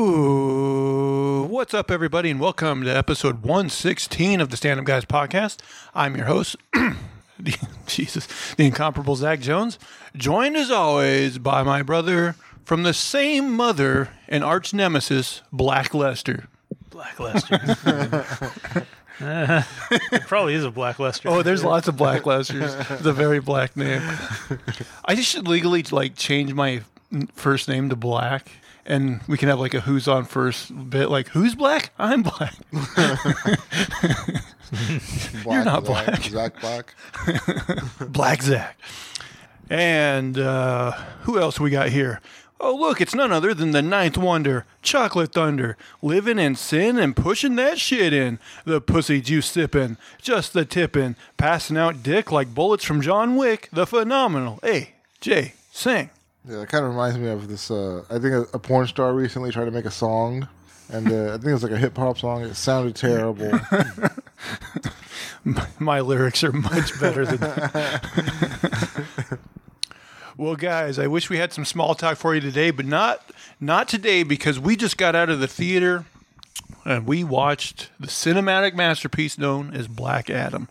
Ooh, what's up, everybody, and welcome to episode 116 of the Stand Up Guys podcast. I'm your host, the incomparable Zach Jones, joined as always by my brother from the same mother and arch nemesis, Black Lester. Black Lester. It probably is a Black Lester. Oh, there's lots of Black Lesters. It's a very black name. I just should legally change my first name to Black. And we can have a who's on first bit, who's black? I'm black. You're not black. Zach Black. Black Zach. And who else we got here? Oh, look, it's none other than the ninth wonder, Chocolate Thunder, living in sin and pushing that shit in. The pussy juice sipping, just the tipping, passing out dick like bullets from John Wick, the phenomenal A.J. Singh. Yeah, it kind of reminds me of this, I think a porn star recently tried to make a song, and I think it was a hip-hop song. It sounded terrible. My lyrics are much better than that. Well, guys, I wish we had some small talk for you today, but not today, because we just got out of the theater, and we watched the cinematic masterpiece known as Black Adam.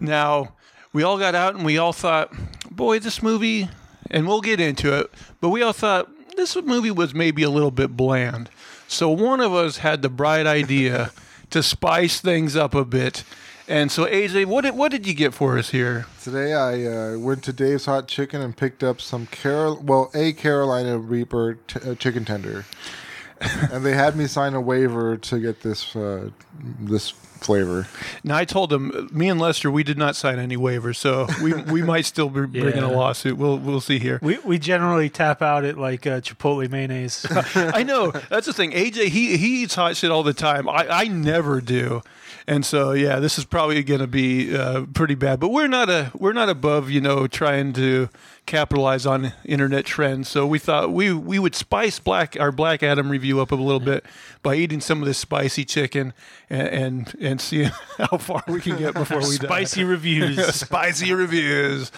Now, we all got out, and we all thought, boy, this movie... And we'll get into it, but we all thought this movie was maybe a little bit bland. So one of us had the bright idea to spice things up a bit. And so, AJ, what did you get for us here? Today I went to Dave's Hot Chicken and picked up some Carolina Reaper chicken tender. And they had me sign a waiver to get this this flavor. Now, I told them, me and Lester, we did not sign any waivers, so we might still be bringing a lawsuit. We'll see here. We generally tap out at Chipotle mayonnaise. I know. That's the thing. AJ, he eats hot shit all the time. I never do. And so, yeah, this is probably going to be pretty bad. But we're not above, trying to capitalize on internet trends. So we thought we would spice our Black Adam review up a little bit by eating some of this spicy chicken and see how far we can get before we die. Spicy reviews. Spicy reviews.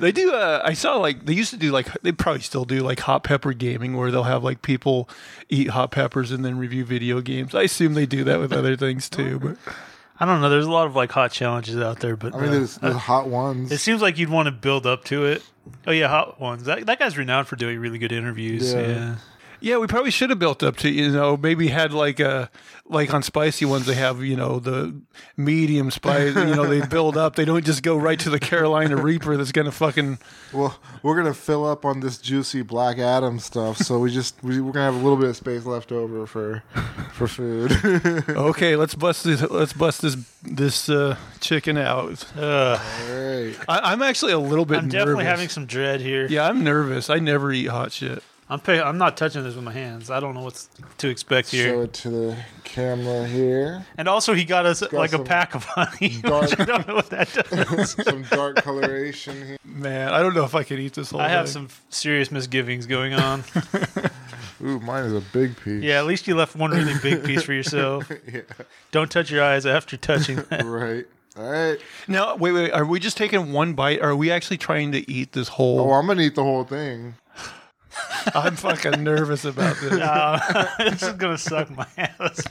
They do. I saw they used to do they probably still do hot pepper gaming, where they'll have people eat hot peppers and then review video games. I assume they do that with other things too, but. I don't know. There's a lot of hot challenges out there, but I mean, there's hot ones. It seems like you'd want to build up to it. Oh yeah, hot ones. That guy's renowned for doing really good interviews. Yeah. We probably should have built up to maybe had on spicy ones they have the medium spice. They build up. They don't just go right to the Carolina Reaper that's gonna fucking. Well, we're gonna fill up on this juicy Black Adam stuff, so we're gonna have a little bit of space left over for food. Okay, let's bust this. Let's bust this chicken out. All right. I'm actually a little bit. I'm definitely having some dread here. Yeah, I'm nervous. I never eat hot shit. I'm not touching this with my hands. I don't know what to expect here. Show it to the camera here. And also, he got us a pack of honey. Dark, I don't know what that does. Some dark coloration here. Man, I don't know if I could eat this whole thing. I have some serious misgivings going on. Ooh, mine is a big piece. Yeah, at least you left one really big piece for yourself. Yeah. Don't touch your eyes after touching that. Right. All right. Now, wait. Are we just taking one bite? Or are we actually trying to eat this whole... Oh, I'm going to eat the whole thing. I'm fucking nervous about this. This is going to suck my ass.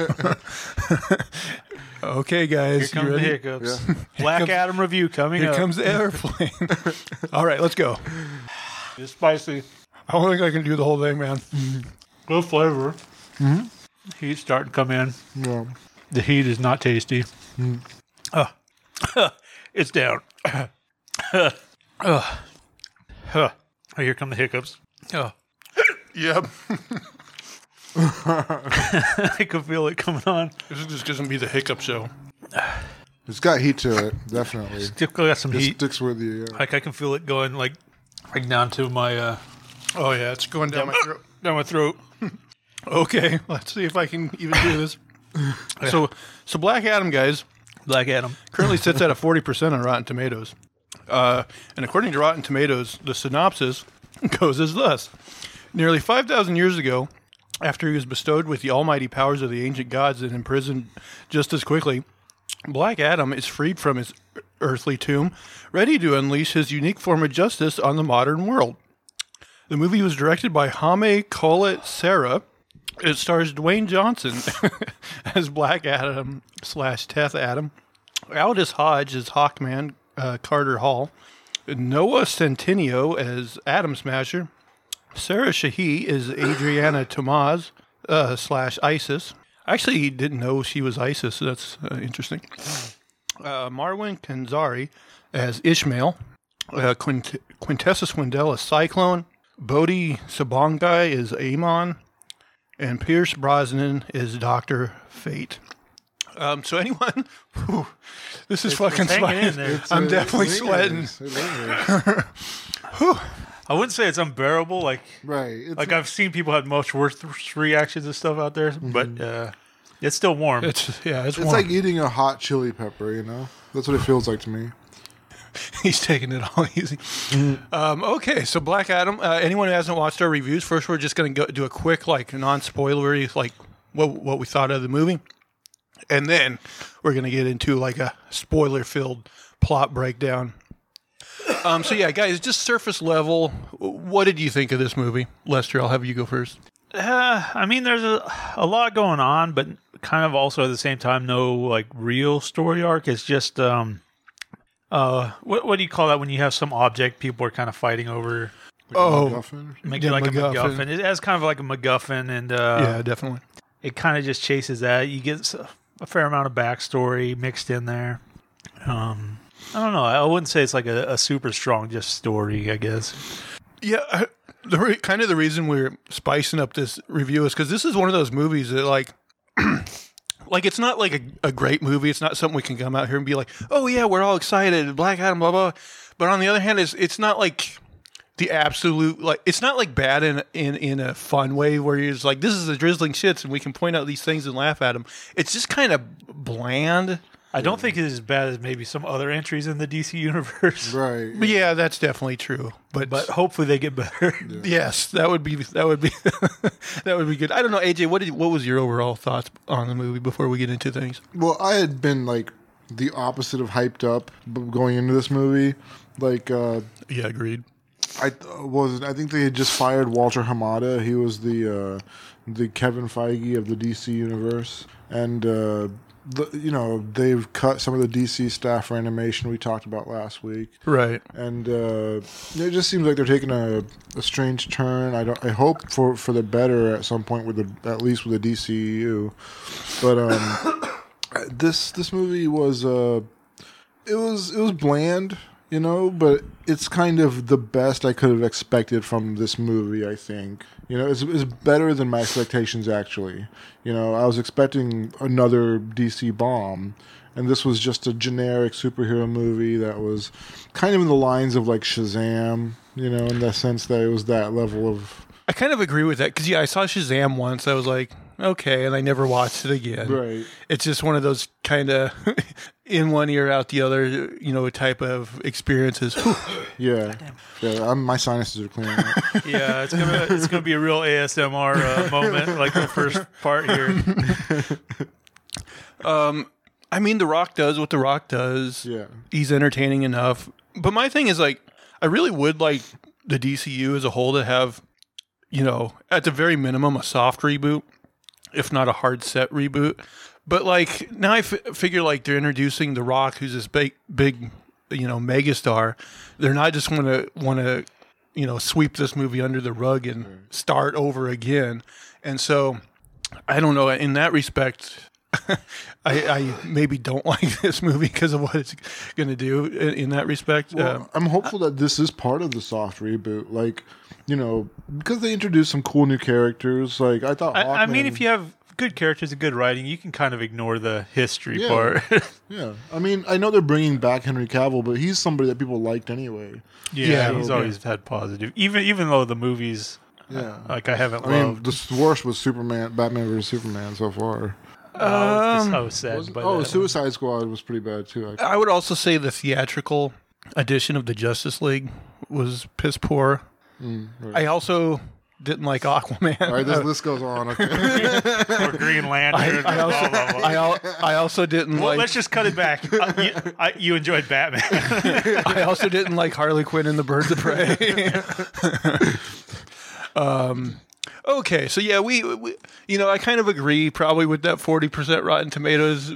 Okay, guys. Here comes the hiccups. Yeah. Black Adam review coming up. Here comes the airplane. All right, let's go. It's spicy. I don't think I can do the whole thing, man. Good flavor. Mm-hmm. Heat's starting to come in. Yeah. The heat is not tasty. Mm. It's down. Oh, here come the hiccups. Oh, yep. I can feel it coming on. This is just gonna be the hiccup show. It's got heat to it, definitely. It's got some heat. It sticks with you. Yeah. I can feel it going like down to my. Oh yeah, it's going down my throat. Down my throat. Okay, let's see if I can even do this. Yeah. So Black Adam, guys. Black Adam currently sits at a 40% on Rotten Tomatoes, and according to Rotten Tomatoes, the synopsis goes as thus. Nearly 5,000 years ago, after he was bestowed with the almighty powers of the ancient gods and imprisoned just as quickly, Black Adam is freed from his earthly tomb, ready to unleash his unique form of justice on the modern world. The movie was directed by Hamid Kollet Sara, It stars Dwayne Johnson as Black Adam / Teth Adam. Aldous Hodge as Hawkman, Carter Hall. Noah Centineo as Atom Smasher. Sarah Shahi is Adriana Tomaz / Isis. Actually, he didn't know she was Isis. That's interesting. Marwan Kanzari as Ishmael. Quintessa Swindell as Cyclone. Bodhi Sabangai is Amon. And Pierce Brosnan is Dr. Fate. So anyone, whew, this is fucking sweating. I'm definitely sweating. I wouldn't say it's unbearable. I've seen people have much worse reactions and stuff out there, but it's still warm. It's warm. It's like eating a hot chili pepper, you know? That's what it feels like to me. He's taking it all easy. Okay, so Black Adam. Anyone who hasn't watched our reviews, first we're just going to do a quick, non-spoilery, what we thought of the movie. And then we're going to get into, a spoiler-filled plot breakdown. So, yeah, guys, just surface level, what did you think of this movie? Lester, I'll have you go first. There's a lot going on, but kind of also at the same time, no, real story arc. It's just... what do you call that when you have some object people are kind of fighting over? MacGuffin. It has kind of a MacGuffin, and yeah, definitely. It kind of just chases that. You get a fair amount of backstory mixed in there. I don't know. I wouldn't say it's a super strong just story, I guess. Yeah, the reason we're spicing up this review is because this is one of those movies that it's not a great movie. It's not something we can come out here and be like, oh, yeah, we're all excited, Black Adam, blah, blah. But on the other hand, it's not the absolute, it's not bad in a fun way where you're just this is the drizzling shits and we can point out these things and laugh at them. It's just kind of bland. I don't think it's as bad as maybe some other entries in the DC universe. Right. Yeah, that's definitely true. But hopefully they get better. Yeah. Yes, that would be that would be good. I don't know, AJ, what was your overall thoughts on the movie before we get into things? Well, I had been the opposite of hyped up going into this movie. Yeah, agreed. I think they had just fired Walter Hamada. He was the Kevin Feige of the DC universe, and they've cut some of the DC staff for animation we talked about last week. Right. And it just seems they're taking a strange turn. I hope for the better at some point at least with the DCEU. But this movie was it was bland, but it's kind of the best I could have expected from this movie, I think. It's better than my expectations, actually. I was expecting another DC bomb, and this was just a generic superhero movie that was kind of in the lines of, Shazam, in the sense that it was that level of... I kind of agree with that, because, I saw Shazam once, I was like, okay, and I never watched it again. Right. It's just one of those kind of... in one ear, out the other, type of experiences. Yeah, my sinuses are clearing up. Yeah, it's gonna be a real ASMR moment, the first part here. The Rock does what the Rock does. Yeah, he's entertaining enough. But my thing is, I really would like the DCU as a whole to have, at the very minimum, a soft reboot, if not a hard set reboot. But, now I figure, they're introducing The Rock, who's this big, megastar. They're not just going to want to, sweep this movie under the rug and start over again. And so, I don't know. In that respect, I maybe don't like this movie because of what it's going to do in that respect. Well, I'm hopeful that this is part of the soft reboot. Because they introduced some cool new characters. I thought Hawkman... if you have... good characters and good writing, you can kind of ignore the history part. Yeah. I know they're bringing back Henry Cavill, but he's somebody that people liked anyway. Yeah, he's always had positive. Even though the movies, I haven't loved. The worst was Batman vs. Superman so far. I was sad. Suicide Squad was pretty bad too. I would also say the theatrical edition of the Justice League was piss poor. Right. I also... didn't like Aquaman. All right, this list goes on. Okay. Or Green Lantern. I also didn't like... Well, let's just cut it back. You enjoyed Batman. I also didn't like Harley Quinn and the Birds of Prey. Okay, so yeah, we you know, I kind of agree probably with that 40% Rotten Tomatoes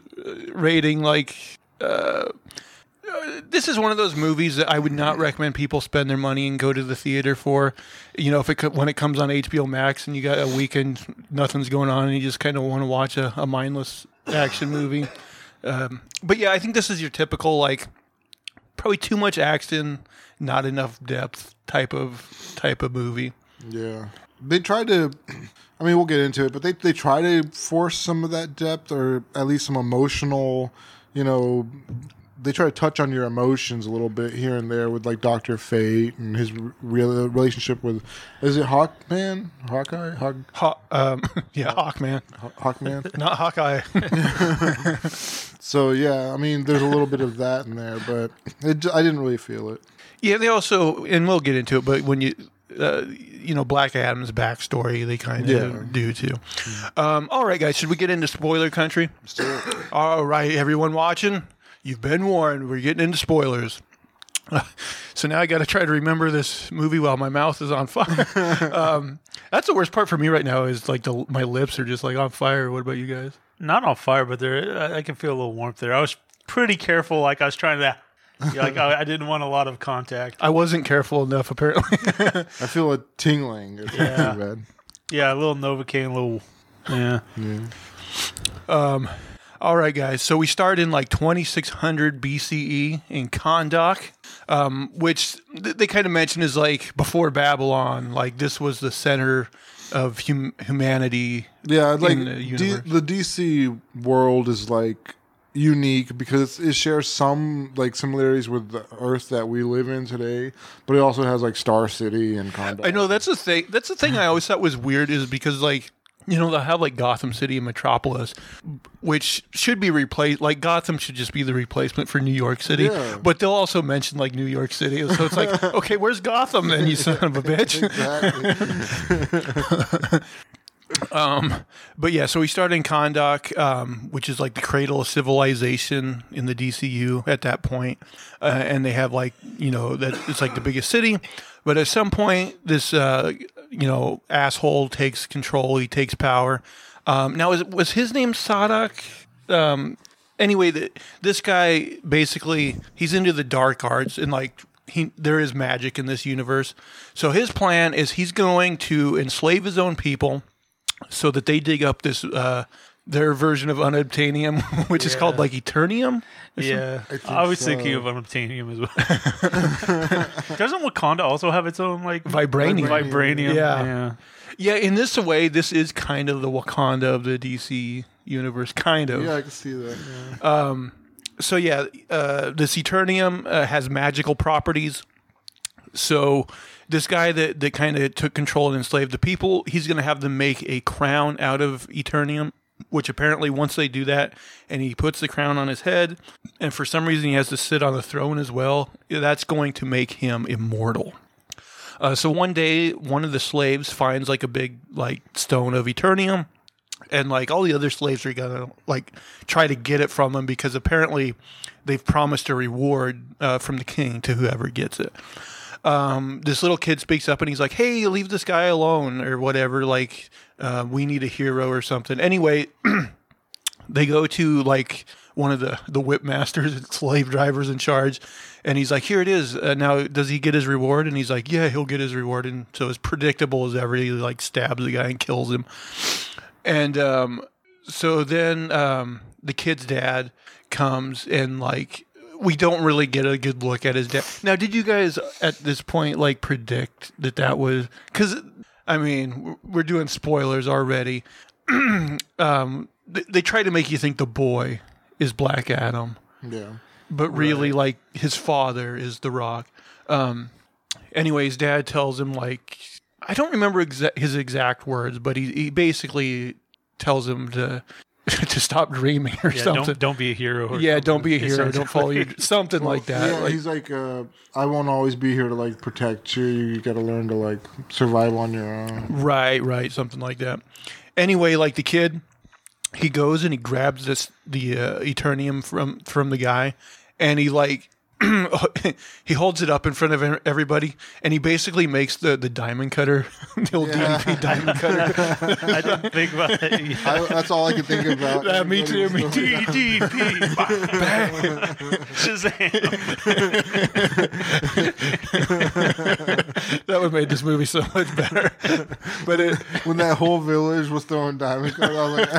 rating. Like, this is one of those movies that I would not recommend people spend their money and go to the theater for. You know, if it when it comes on HBO Max and you got a weekend, nothing's going on, and you just kind of want to watch a mindless action movie. But yeah, I think this is your typical, like, probably too much action, not enough depth type of movie. Yeah. They tried to, I mean, we'll get into it, but they try to force some of that depth, or at least some emotional, you know, they try to touch on your emotions a little bit here and there with, like, Dr. Fate and his relationship with, is it Hawkman? Hawkeye? Hawkman. Hawkman? Not Hawkeye. So, yeah, I mean, there's a little bit of that in there, but I didn't really feel it. Yeah, they also, and we'll get into it, but when you... you know, Black Adam's backstory, they kind of do too. All right, guys, should we get into spoiler country? Let's do it. All right, everyone watching, you've been warned. We're getting into spoilers. So now I got to try to remember this movie while my mouth is on fire. That's the worst part for me right now is, like, my lips are just, like, on fire. What about you guys? Not on fire, but I can feel a little warmth there. I was pretty careful. Like, I was trying to... Yeah, like I didn't want a lot of contact. I wasn't careful enough, apparently. I feel a tingling. It's not too bad. Yeah, a little Novocaine, a little... Yeah. All right, guys. So we start in, like, 2600 BCE in Kahndaq, which they kind of mention is, like, before Babylon. Like, this was the center of humanity. Yeah, like, in the universe. The DC world is, like... unique because it shares some, like, similarities with the Earth that we live in today, but it also has, like, Star City and Condor. I know that's the thing I always thought was weird is because, like, you know, they'll have, like, Gotham City and Metropolis, which should be replaced. Like, Gotham should just be the replacement for New York City, but they'll also mention, like, New York City. So it's like, okay, where's Gotham then, you son of a bitch? Exactly. But yeah, so we started in Kahndaq, which is, like, the cradle of civilization in the DCU at that point. And they have, like, you know, that it's, like, the biggest city. But at some point, this, you know, asshole takes control. He takes power. Now, was his name Sadak? Anyway, this guy basically, he's into the dark arts and, like, there is magic in this universe. So his plan is he's going to enslave his own people. So that they dig up this their version of unobtainium, which is called, like, Eternium. Yeah, I was thinking of unobtainium as well. Doesn't Wakanda also have its own, like, vibranium? Yeah. In this way, this is kind of the Wakanda of the DC universe, kind of. Yeah, I can see that. Yeah. So yeah, this Eternium has magical properties. So this guy that kind of took control and enslaved the people, he's going to have them make a crown out of Eternium, which apparently once they do that, and he puts the crown on his head, and for some reason he has to sit on the throne as well, that's going to make him immortal. So one day, one of the slaves finds, like, a big, like, stone of Eternium, and, like, all the other slaves are going to, like, try to get it from him because apparently they've promised a reward from the king to whoever gets it. This little kid speaks up and he's like, hey, leave this guy alone or whatever. Like, we need a hero or something. Anyway, they go to, like, one of the whip masters and slave drivers in charge. And he's like, here it is. Now, does he get his reward? And he's like, yeah, he'll get his reward. And so as predictable as ever, he, like, stabs the guy and kills him. And, so then, the kid's dad comes and, like, we don't really get a good look at his dad. Now, did you guys at this point, like, predict that was... Because, I mean, we're doing spoilers already. They try to make you think the boy is Black Adam. Yeah. But really, like, his father is The Rock. Anyways, dad tells him, like... I don't remember his exact words, but he basically tells him to... to stop dreaming or something. Don't be a hero. Don't be a hero. Don't follow you. Something like that. Yeah, like, he's like, I won't always be here to, like, protect you. You got to learn to, like, survive on your own. Right. Something like that. Anyway, like, the kid, he goes and he grabs the Eternium from the guy, and he, like, he holds it up in front of everybody, and he basically makes the diamond cutter, the old DDP diamond cutter. I didn't think about it. Yeah. That's all I could think about. Me too. DDP. Shazam. That would have made this movie so much better. But when that whole village was throwing diamond cutters, I was like,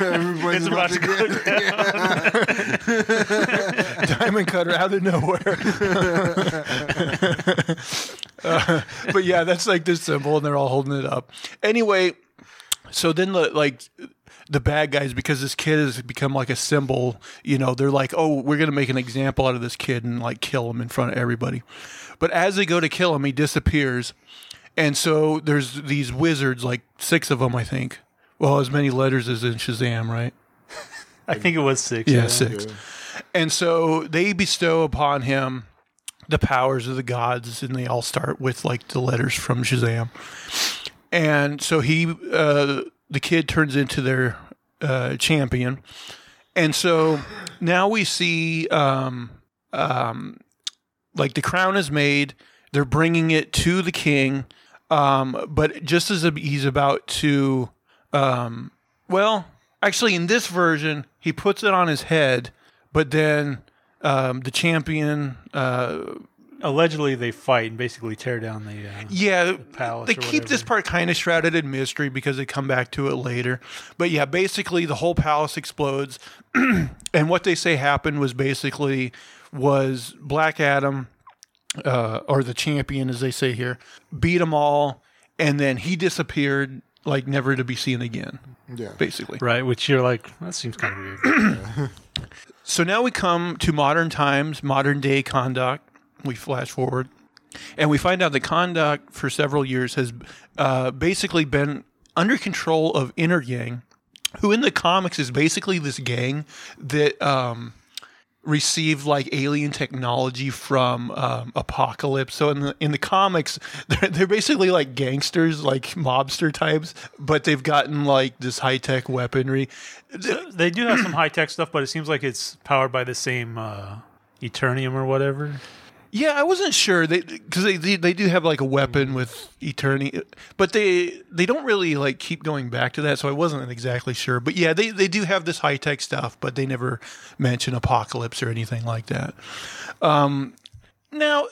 everybody's about to go down. Yeah. Diamond cutter out of nowhere. But yeah, that's like this symbol, and they're all holding it up. Anyway, so then the bad guys, because this kid has become like a symbol, you know, they're like, oh, we're going to make an example out of this kid and like kill him in front of everybody. But as they go to kill him, he disappears. And so there's these wizards, like 6 of them, I think. Well, as many letters as in Shazam, right? I think it was 6. Yeah, 6. Yeah. And so they bestow upon him the powers of the gods, and they all start with like the letters from Shazam. And so the kid turns into their champion. And so now we see like the crown is made. They're bringing it to the king. But just as he's about to actually in this version, he puts it on his head. But then the champion... allegedly, they fight and basically tear down the palace. They keep this part kind of shrouded in mystery because they come back to it later. But yeah, basically the whole palace explodes. And what they say happened was Black Adam, or the champion as they say here, beat them all. And then he disappeared, like never to be seen again. Yeah, basically. Right, which you're like, that seems kind of weird. Yeah. So now we come to modern times, modern day Kahndaq. We flash forward, and we find out that Kahndaq for several years has basically been under control of Intergang, who in the comics is basically this gang that received like alien technology from Apocalypse. So in the comics, they're basically like gangsters, like mobster types, but they've gotten like this high tech weaponry. So they do have some high tech stuff, but it seems like it's powered by the same Eternium or whatever. Yeah, I wasn't sure because they do have like a weapon with Eternium, but they don't really like keep going back to that, so I wasn't exactly sure. But yeah, they do have this high tech stuff, but they never mention Apocalypse or anything like that. Now,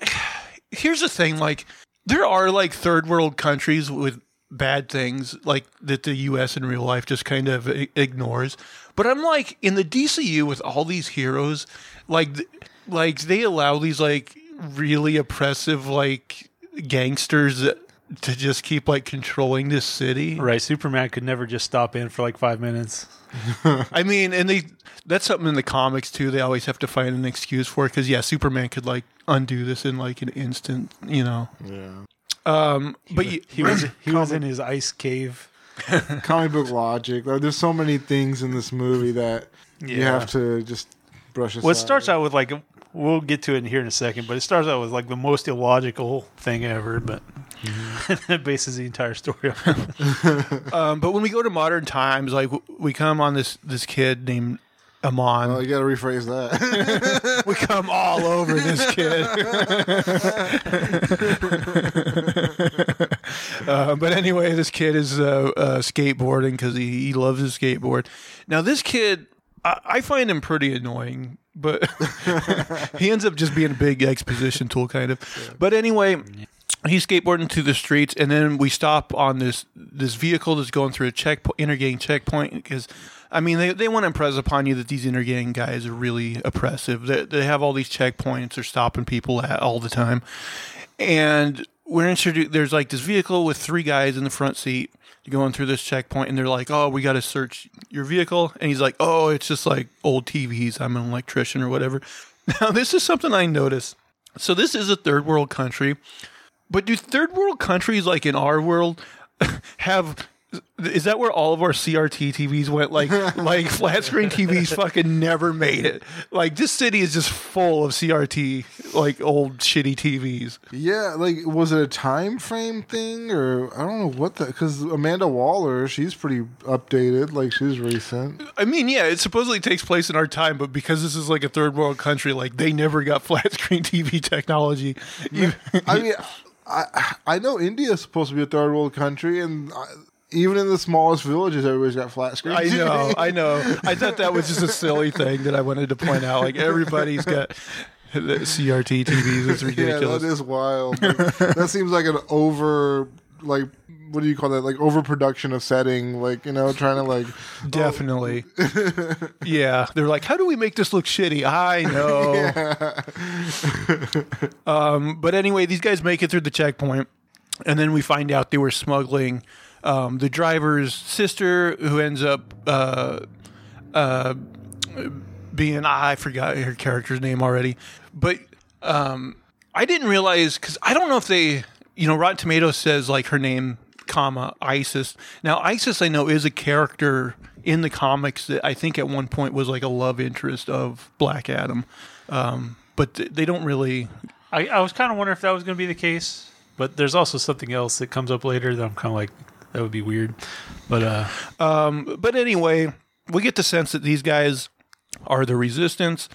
here's the thing: like there are like third world countries with bad things like that the U.S. in real life just kind of ignores. But I'm like in the DCU with all these heroes, like they allow these like really oppressive like gangsters to just keep like controlling this city. Right, Superman could never just stop in for like 5 minutes. I mean, and that's something in the comics too. They always have to find an excuse for it because yeah, Superman could like undo this in like an instant, you know. Yeah. He was in his ice cave. Comic book logic. There's so many things in this movie that you have to just brush aside. Well, it starts out with like. We'll get to it here in a second, but it starts out with like the most illogical thing ever, but that bases the entire story on. But when we go to modern times, like we come on this kid named Amon. Oh, you got to rephrase that. We come all over this kid. But anyway, this kid is skateboarding because he loves his skateboard. Now, this kid, I find him pretty annoying. But he ends up just being a big exposition tool, kind of. Yeah. But anyway, he's skateboarding through the streets, and then we stop on this vehicle that's going through a intergang checkpoint. Because, I mean, they want to impress upon you that these intergang guys are really oppressive. They have all these checkpoints they're stopping people at all the time. And we're introduced. There's like this vehicle with 3 guys in the front seat going through this checkpoint, and they're like, oh, we got to search your vehicle. And he's like, oh, it's just like old TVs. I'm an electrician or whatever. Now, this is something I noticed. So this is a third world country, but do third world countries like in our world have Is that where all of our CRT TVs went? Like flat screen TVs fucking never made it. Like this city is just full of CRT, like old shitty TVs. Yeah, like was it a time frame thing or I don't know what the? Because Amanda Waller, she's pretty updated. Like she's recent. I mean, yeah, it supposedly takes place in our time, but because this is like a third world country, like they never got flat screen TV technology. I mean, I know India is supposed to be a third world country, and. Even in the smallest villages, everybody's got flat screens. I know. I thought that was just a silly thing that I wanted to point out. Like, everybody's got CRT TVs. It's ridiculous. Yeah, that is wild. Like, that seems like an over, like, what do you call that? Like, overproduction of setting. Like, you know, trying to, like... Definitely. Oh. Yeah. They're like, how do we make this look shitty? I know. Yeah. But anyway, these guys make it through the checkpoint, and then we find out they were smuggling... the driver's sister, who ends up being, I forgot her character's name already, but I didn't realize, because I don't know if they, you know, Rotten Tomatoes says like her name, comma, Isis. Now, Isis, I know, is a character in the comics that I think at one point was like a love interest of Black Adam, but they don't really... I was kind of wondering if that was going to be the case, but there's also something else that comes up later that I'm kind of like... That would be weird, but anyway, we get the sense that these guys are the resistance.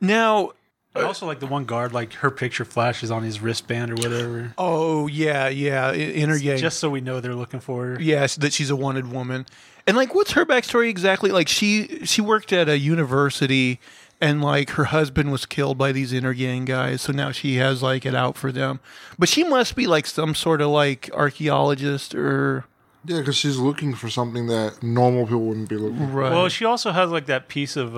Now, I also like the one guard, like her picture flashes on his wristband or whatever. Oh yeah, Intergang. Just so we know they're looking for her. Yes, that she's a wanted woman. And like, what's her backstory exactly? Like she worked at a university, and like her husband was killed by these Intergang guys, so now she has like it out for them. But she must be like some sort of like archaeologist or... Yeah, because she's looking for something that normal people wouldn't be looking for. Right. Well, she also has like that piece of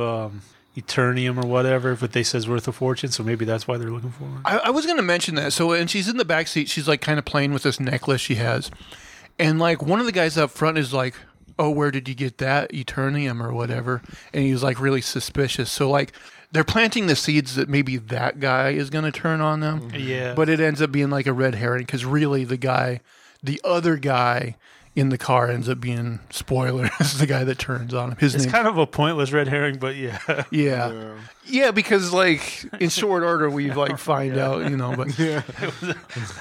Eternium or whatever, but they says worth a fortune, so maybe that's why they're looking for her. I was going to mention that. So, and she's in the backseat, she's like kind of playing with this necklace she has. And like one of the guys up front is like, oh, where did you get that Eternium or whatever? And he was like really suspicious. So like they're planting the seeds that maybe that guy is going to turn on them. Yeah. But it ends up being like a red herring because really the other guy in the car ends up being, spoiler, is the guy that turns on him. It's kind of a pointless red herring, but yeah. Yeah. Yeah, yeah, because like in short order we like find out, you know, but yeah. It was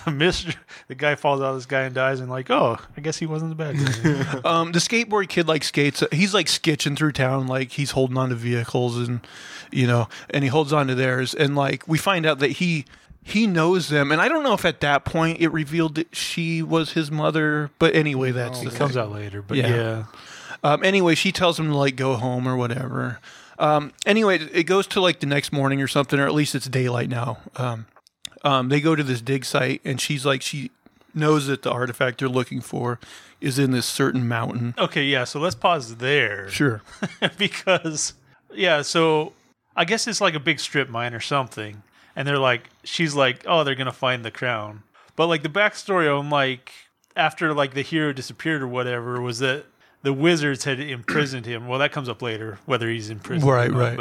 a mystery. The guy falls out of this guy and dies and like, oh, I guess he wasn't the bad guy. The skateboard kid like skates, he's like skitching through town, like he's holding on to vehicles and, you know, and he holds on to theirs and like we find out that he knows them, and I don't know if at that point it revealed that she was his mother, but anyway, that comes out later, but yeah. Anyway, she tells him to, like, go home or whatever. Anyway, it goes to, like, the next morning or something, or at least it's daylight now. They go to this dig site, and she's like, she knows that the artifact they're looking for is in this certain mountain. Okay, yeah, so let's pause there. Sure. Because, yeah, so I guess it's like a big strip mine or something. And they're like, she's like, oh, they're going to find the crown. But like the backstory on like, after like the hero disappeared or whatever, was that the wizards had imprisoned him. Well, that comes up later, whether he's in prison. Right, right.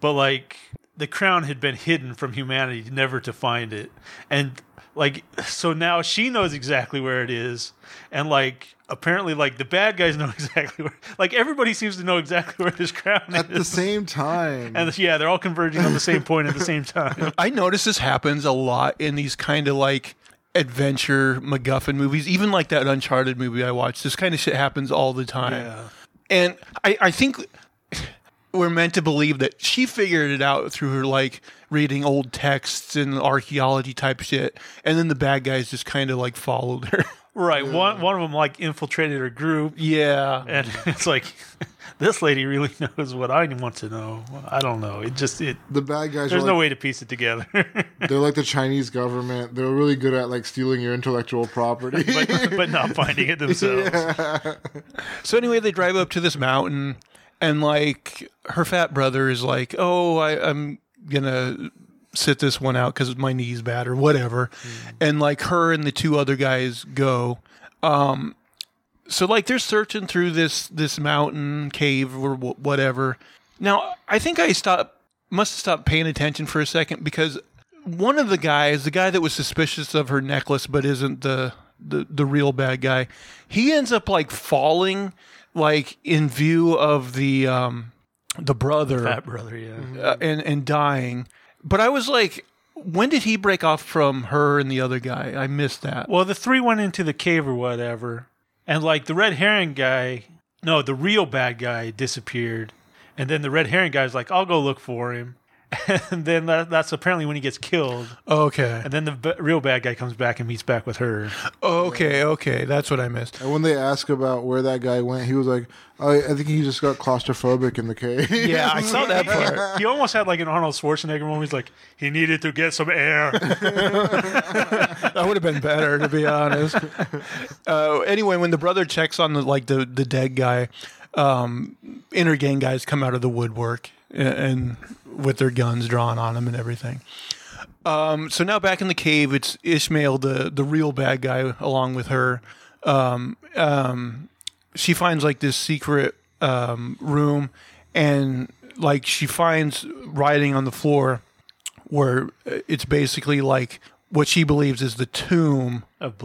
But like the crown had been hidden from humanity, never to find it. And like, so now she knows exactly where it is. And like, apparently like the bad guys know exactly where, like everybody seems to know exactly where this crown is. At the same time. And yeah, they're all converging on the same point at the same time. I notice this happens a lot in these kind of like adventure MacGuffin movies, even like that Uncharted movie I watched. This kind of shit happens all the time. Yeah. And I think we're meant to believe that she figured it out through her like reading old texts and archaeology type shit. And then the bad guys just kind of like followed her. Right, yeah. One of them like infiltrated her group. Yeah, and it's like this lady really knows what I want to know. I don't know. The bad guys. There's no way to piece it together. They're like the Chinese government. They're really good at like stealing your intellectual property, but not finding it themselves. Yeah. So anyway, they drive up to this mountain, and like her fat brother is like, "Oh, I'm gonna sit this one out because my knee's bad or whatever." Mm. And like her and the two other guys go. So like they're searching through this mountain cave or whatever. Now I think I must have stopped paying attention for a second because one of the guys, the guy that was suspicious of her necklace but isn't the the real bad guy, he ends up like falling like in view of the brother, the fat brother, yeah, and dying. But I was like, when did he break off from her and the other guy? I missed that. Well, the three went into the cave or whatever, and like the red herring guy, no, the real bad guy disappeared, and then the red herring guy's like, I'll go look for him. And then that's apparently when he gets killed. Okay. And then the real bad guy comes back and meets back with her. Okay, okay. That's what I missed. And when they ask about where that guy went, he was like, I think he just got claustrophobic in the cave. Yeah, I saw that part. He almost had like an Arnold Schwarzenegger moment. He's like, he needed to get some air. That would have been better, to be honest. Anyway, when the brother checks on the dead guy, Intergang guys come out of the woodwork. And with their guns drawn on them and everything. So now back in the cave, it's Ishmael, the real bad guy, along with her. She finds like this secret room, and like she finds writing on the floor where it's basically like what she believes is the tomb of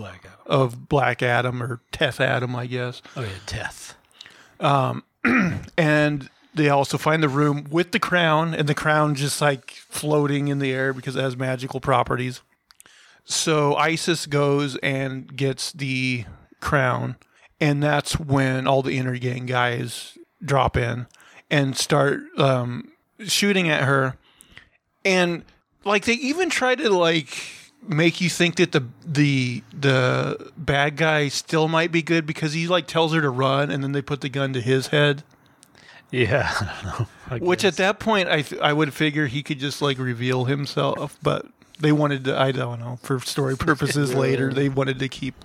Black Adam or Teth Adam, I guess. Oh yeah, Teth. And they also find the room with the crown, and the crown just like floating in the air because it has magical properties. So Isis goes and gets the crown, and that's when all the Intergang guys drop in and start shooting at her. And like they even try to like make you think that the bad guy still might be good because he like tells her to run, and then they put the gun to his head. Yeah, I don't know. Which at that point, I would figure he could just like reveal himself, but they wanted to, I don't know, for story purposes later, they wanted to keep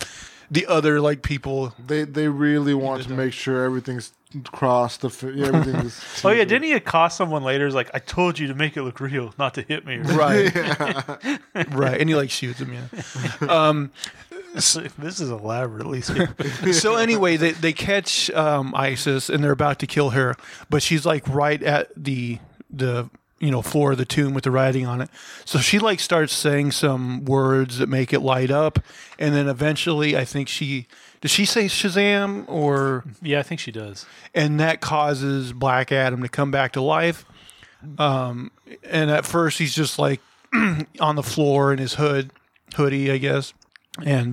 the other like people. They really want to make sure everything's crossed. Everything's oh yeah, didn't he accost someone later? He's like, I told you to make it look real, not to hit me. Right. Right, and he like shoots him, yeah. This is elaborately stupid. So anyway, they catch Isis, and they're about to kill her, but she's like right at the floor of the tomb with the writing on it. So she like starts saying some words that make it light up, and then eventually, I think does she say Shazam or? Yeah, I think she does. And that causes Black Adam to come back to life. And at first, he's just like on the floor in his hoodie, I guess. And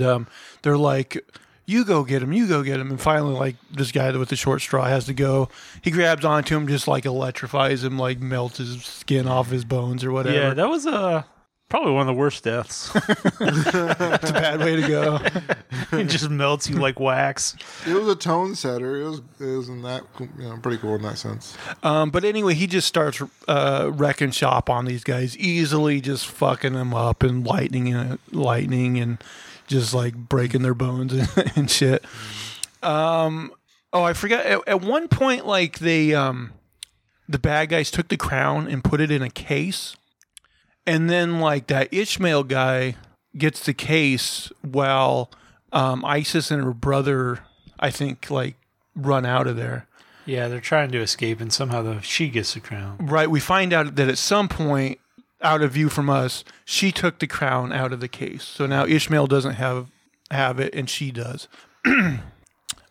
they're like, you go get him. And finally, like, this guy with the short straw has to go. He grabs onto him, just, like, electrifies him, like, melts his skin off his bones or whatever. Yeah, that was probably one of the worst deaths. It's a bad way to go. It just melts you like wax. It was a tone setter. It was in that, pretty cool in that sense. But anyway, he just starts wrecking shop on these guys, easily just fucking them up and lightning and just like breaking their bones and shit. I forgot. At one point, like they, the bad guys took the crown and put it in a case. And then like that Ishmael guy gets the case while Isis and her brother, I think, like run out of there. Yeah, they're trying to escape, and somehow she gets the crown. Right. We find out that at some point, out of view from us, she took the crown out of the case. So now Ishmael doesn't have it, and she does.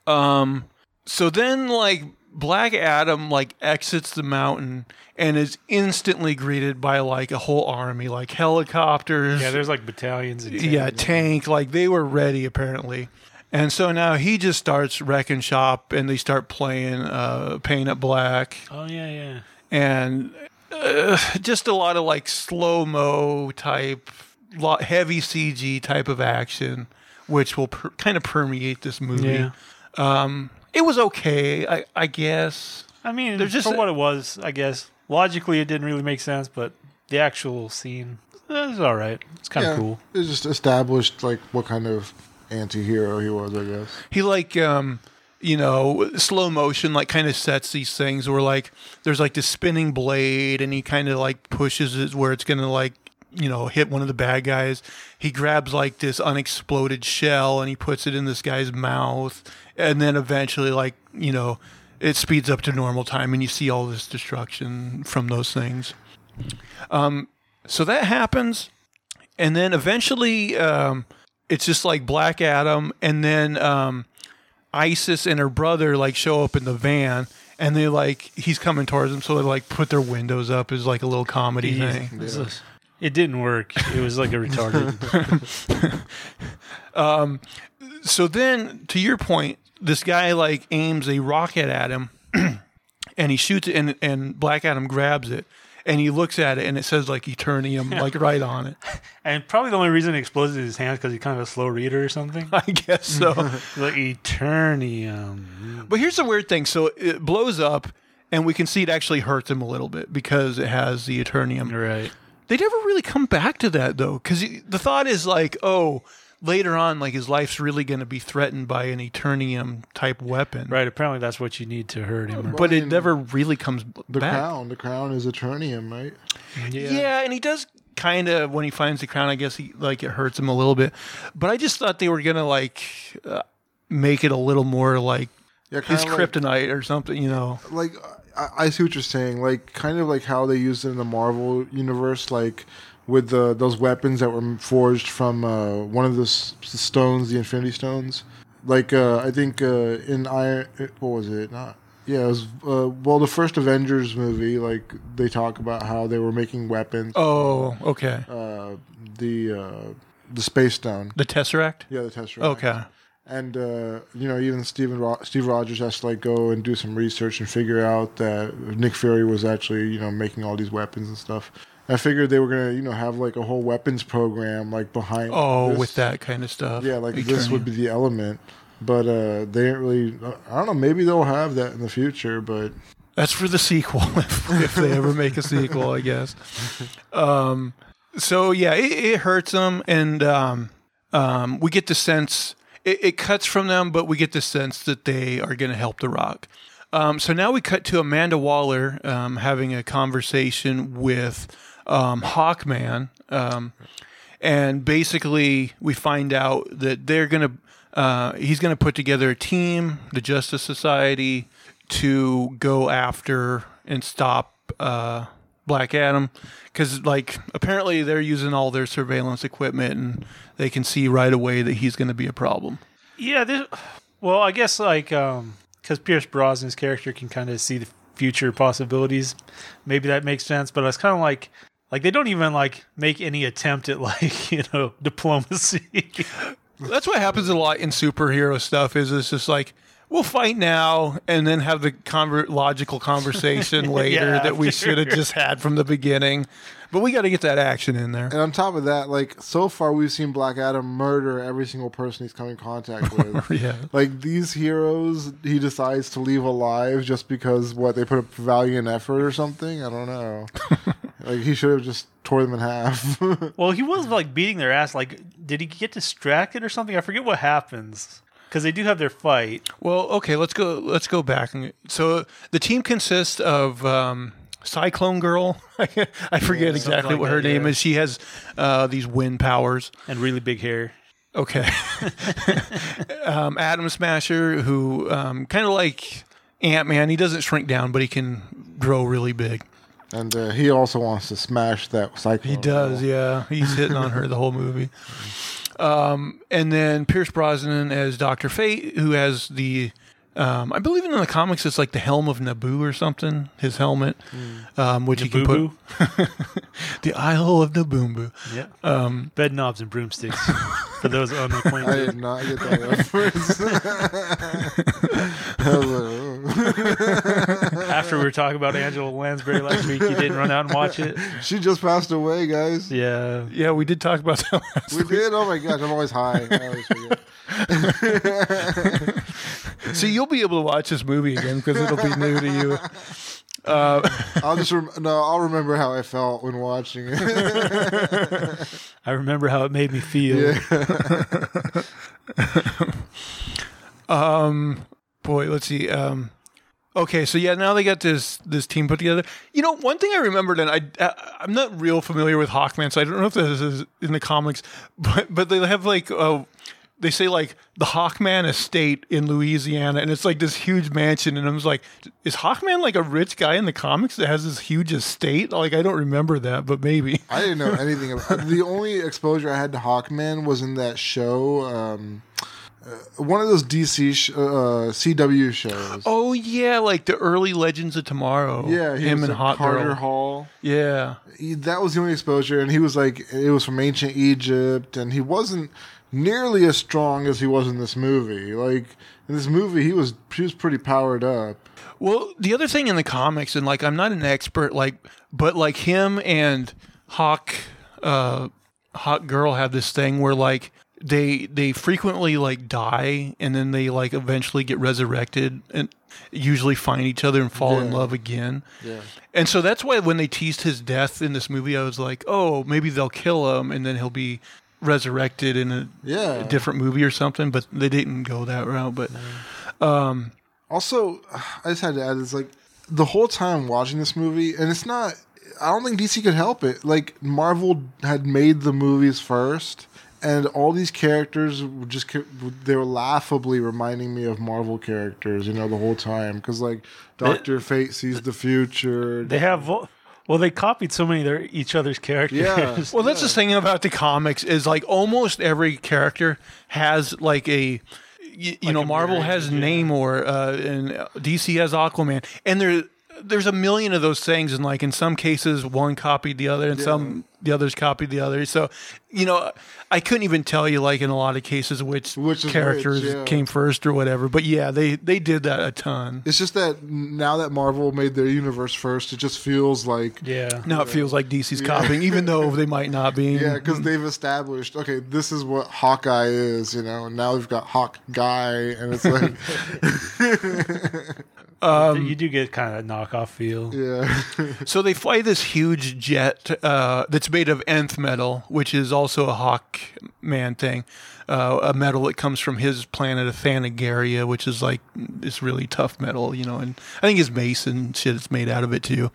So then, like, Black Adam, like, exits the mountain and is instantly greeted by, like, a whole army, like, helicopters. Yeah, there's, like, battalions. And tanks. Yeah, tank. Like, they were ready, apparently. And so now he just starts wrecking shop, and they start playing Paint It Black. Oh, yeah, yeah. And just a lot of like slow-mo type, heavy CG type of action, which will kind of permeate this movie. Yeah. It was okay, I guess. I mean, for what it was, I guess. Logically, it didn't really make sense, but the actual scene is all right. It's kind of cool. It just established like what kind of anti-hero he was, I guess. He like... slow motion, like, kind of sets these things where, like, there's, like, this spinning blade, and he kind of, like, pushes it where it's going to, like, hit one of the bad guys. He grabs, like, this unexploded shell, and he puts it in this guy's mouth, and then eventually, like, it speeds up to normal time, and you see all this destruction from those things. So that happens, and then eventually it's just like Black Adam, and then Isis and her brother like show up in the van, and they like he's coming towards them, so they like put their windows up as like a little comedy thing. Yeah. It didn't work. It was like a retarded. So then, to your point, this guy like aims a rocket at him, and he shoots it, and Black Adam grabs it, and he looks at it, and it says like Eternium, like right on it. And probably the only reason it explodes in his hands because he's kind of a slow reader or something. I guess so. Like Eternium. But here's the weird thing: so it blows up, and we can see it actually hurts him a little bit because it has the Eternium. Right. They never really come back to that, though, because the thought is like, oh, later on, like his life's really going to be threatened by an Eternium-type weapon. Right, apparently that's what you need to hurt him. But it never really comes back. The crown is Eternium, right? Yeah, and he does kind of, when he finds the crown, I guess he like it hurts him a little bit. But I just thought they were going to like make it a little more like his kryptonite like, or something, you know. Like... I see what you're saying, like kind of like how they used it in the Marvel universe, like with those weapons that were forged from one of the stones, the Infinity Stones. Like I think in Iron, what was it? The first Avengers movie. Like they talk about how they were making weapons. Oh, okay. The Space Stone, the Tesseract. Yeah, the Tesseract. Okay. And, even Steve Rogers has to, like, go and do some research and figure out that Nick Fury was actually, making all these weapons and stuff. I figured they were going to, have, like, a whole weapons program, like, behind this. With that kind of stuff. Yeah, like, Eternium. This would be the element. But they didn't really... I don't know, maybe they'll have that in the future, but... That's for the sequel, if they ever make a sequel, I guess. It hurts them, and we get the sense... It cuts from them, but we get the sense that they are going to help the Rock. So now we cut to Amanda Waller having a conversation with Hawkman. And basically we find out that they're going to he's going to put together a team, the Justice Society, to go after and stop Black Adam, because like apparently they're using all their surveillance equipment and they can see right away that he's going to be a problem. Yeah, well, I guess like because Pierce Brosnan's character can kind of see the future possibilities, maybe that makes sense. But it's kind of like they don't even like make any attempt at like diplomacy. That's what happens a lot in superhero stuff. Is it's just like. We'll fight now and then have the logical conversation later that we should have just had from the beginning. But we got to get that action in there. And on top of that, like, so far we've seen Black Adam murder every single person he's come in contact with. Yeah. Like, these heroes he decides to leave alive just because, they put up value and effort or something? I don't know. Like, he should have just tore them in half. Well, he was, like, beating their ass. Like, did he get distracted or something? I forget what happens. Because they do have their fight. Well, okay, let's go back. So the team consists of Cyclone Girl. I forget exactly what her name is. She has these wind powers. And really big hair. Okay. Atom Smasher, who kind of like Ant-Man. He doesn't shrink down, but he can grow really big. And he also wants to smash that Cyclone. He does, yeah. He's hitting on her the whole movie. And then Pierce Brosnan as Dr. Fate, who has the, I believe in the comics, it's like the helm of Naboo or something, his helmet, which Naboo-boo. He can put. The Isle of Naboombu. Yeah. Bed knobs and broomsticks. For those unacquainted. I did not get that reference. Hello. After we were talking about Angela Lansbury last week, you didn't run out and watch it. She just passed away, guys. Yeah. Yeah, we did talk about that last week. We did? Oh my gosh, I'm always high. I always forget. See, you'll be able to watch this movie again because it'll be new to you. I'll remember how I felt when watching it. I remember how it made me feel. Yeah. Boy, let's see. Now they got this team put together. One thing I remembered, and I'm not real familiar with Hawkman, so I don't know if this is in the comics, but they have like they say like the Hawkman estate in Louisiana, and it's like this huge mansion. And I was like, is Hawkman like a rich guy in the comics that has this huge estate? Like, I don't remember that, but maybe. I didn't know anything about it. The only exposure I had to Hawkman was in that show. One of those DC CW shows. Oh, yeah, like the early Legends of Tomorrow. Yeah, him and Hot Girl. Carter Hall. Yeah. That was the only exposure, and he was like, it was from ancient Egypt, and he wasn't nearly as strong as he was in this movie. Like, in this movie, he was pretty powered up. Well, the other thing in the comics, and like, I'm not an expert, like, but like him and Hot Girl have this thing where like, They frequently like die, and then they like eventually get resurrected and usually find each other and fall in love again. Yeah. And so that's why when they teased his death in this movie, I was like, oh, maybe they'll kill him and then he'll be resurrected in a different movie or something. But they didn't go that route. But also, I just had to add, it's like the whole time watching this movie, and it's not, I don't think DC could help it. Like Marvel had made the movies first. And all these characters they were laughably reminding me of Marvel characters, you know, the whole time. Because, like, Dr. Fate sees the future. They have... Well, they copied so many of each other's characters. Yeah. Well, that's the thing about the comics is, like, almost every character has, like, a... You know, Marvel has Namor, and DC has Aquaman. And there's a million of those things, and like in some cases one copied the other, and some the others copied the other. So, you know, I couldn't even tell you like in a lot of cases which characters came first or whatever. But yeah, they did that a ton. It's just that now that Marvel made their universe first, it just feels like it feels like DC's copying, even though they might not be. Yeah, because they've established, okay, this is what Hawkeye is, you know, and now we've got Hawk Guy, and it's like. You do get kind of a knockoff feel. Yeah. So they fly this huge jet that's made of nth metal, which is also a Hawkman thing, a metal that comes from his planet, Thanagaria, which is like this really tough metal, you know, and I think his mace and shit is made out of it too.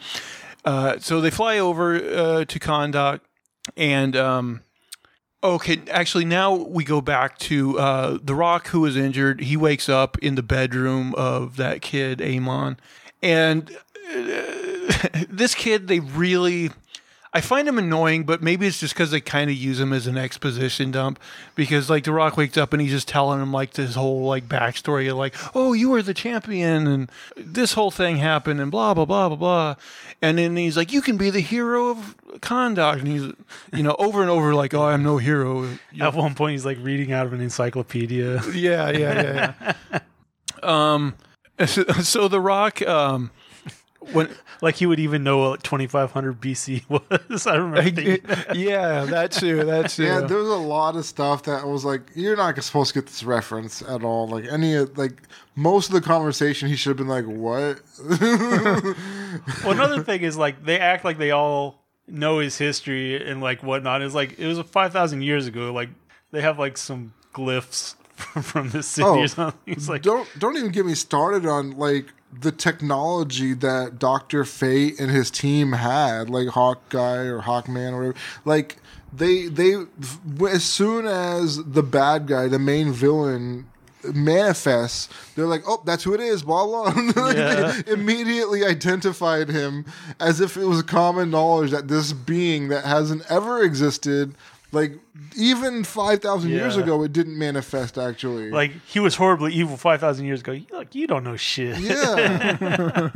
So they fly over to Kahndaq, and... Okay, actually, now we go back to The Rock, who was injured. He wakes up in the bedroom of that kid, Amon. And this kid, I find him annoying, but maybe it's just because they kind of use him as an exposition dump. Because, like, The Rock wakes up and he's just telling him, like, this whole, like, backstory of, like, oh, you were the champion, and this whole thing happened, and blah, blah, blah, blah, blah. And then he's like, you can be the hero of Kahndaq, and he's, you know, over and over, like, oh, I'm no hero. At one point, he's like reading out of an encyclopedia. Yeah. So The Rock, when like he would even know what 2500 BC was. I remember. That too. Yeah, there was a lot of stuff that was like, you're not supposed to get this reference at all. Like most of the conversation, he should have been like, what? Well, another thing is like they act like they all know his history and like whatnot. It's like it was 5,000 years ago. Like they have like some glyphs from the city or something. It's like don't even get me started on like the technology that Dr. Fate and his team had, like Hawkeye or Hawkman or whatever. Like they as soon as the bad guy, the main villain, manifests, they're like, oh, that's who it is, blah blah. Yeah. They immediately identified him as if it was common knowledge that this being that hasn't ever existed, like even 5,000 years ago, it didn't manifest actually. Like he was horribly evil 5,000 years ago. Like you don't know shit. Yeah.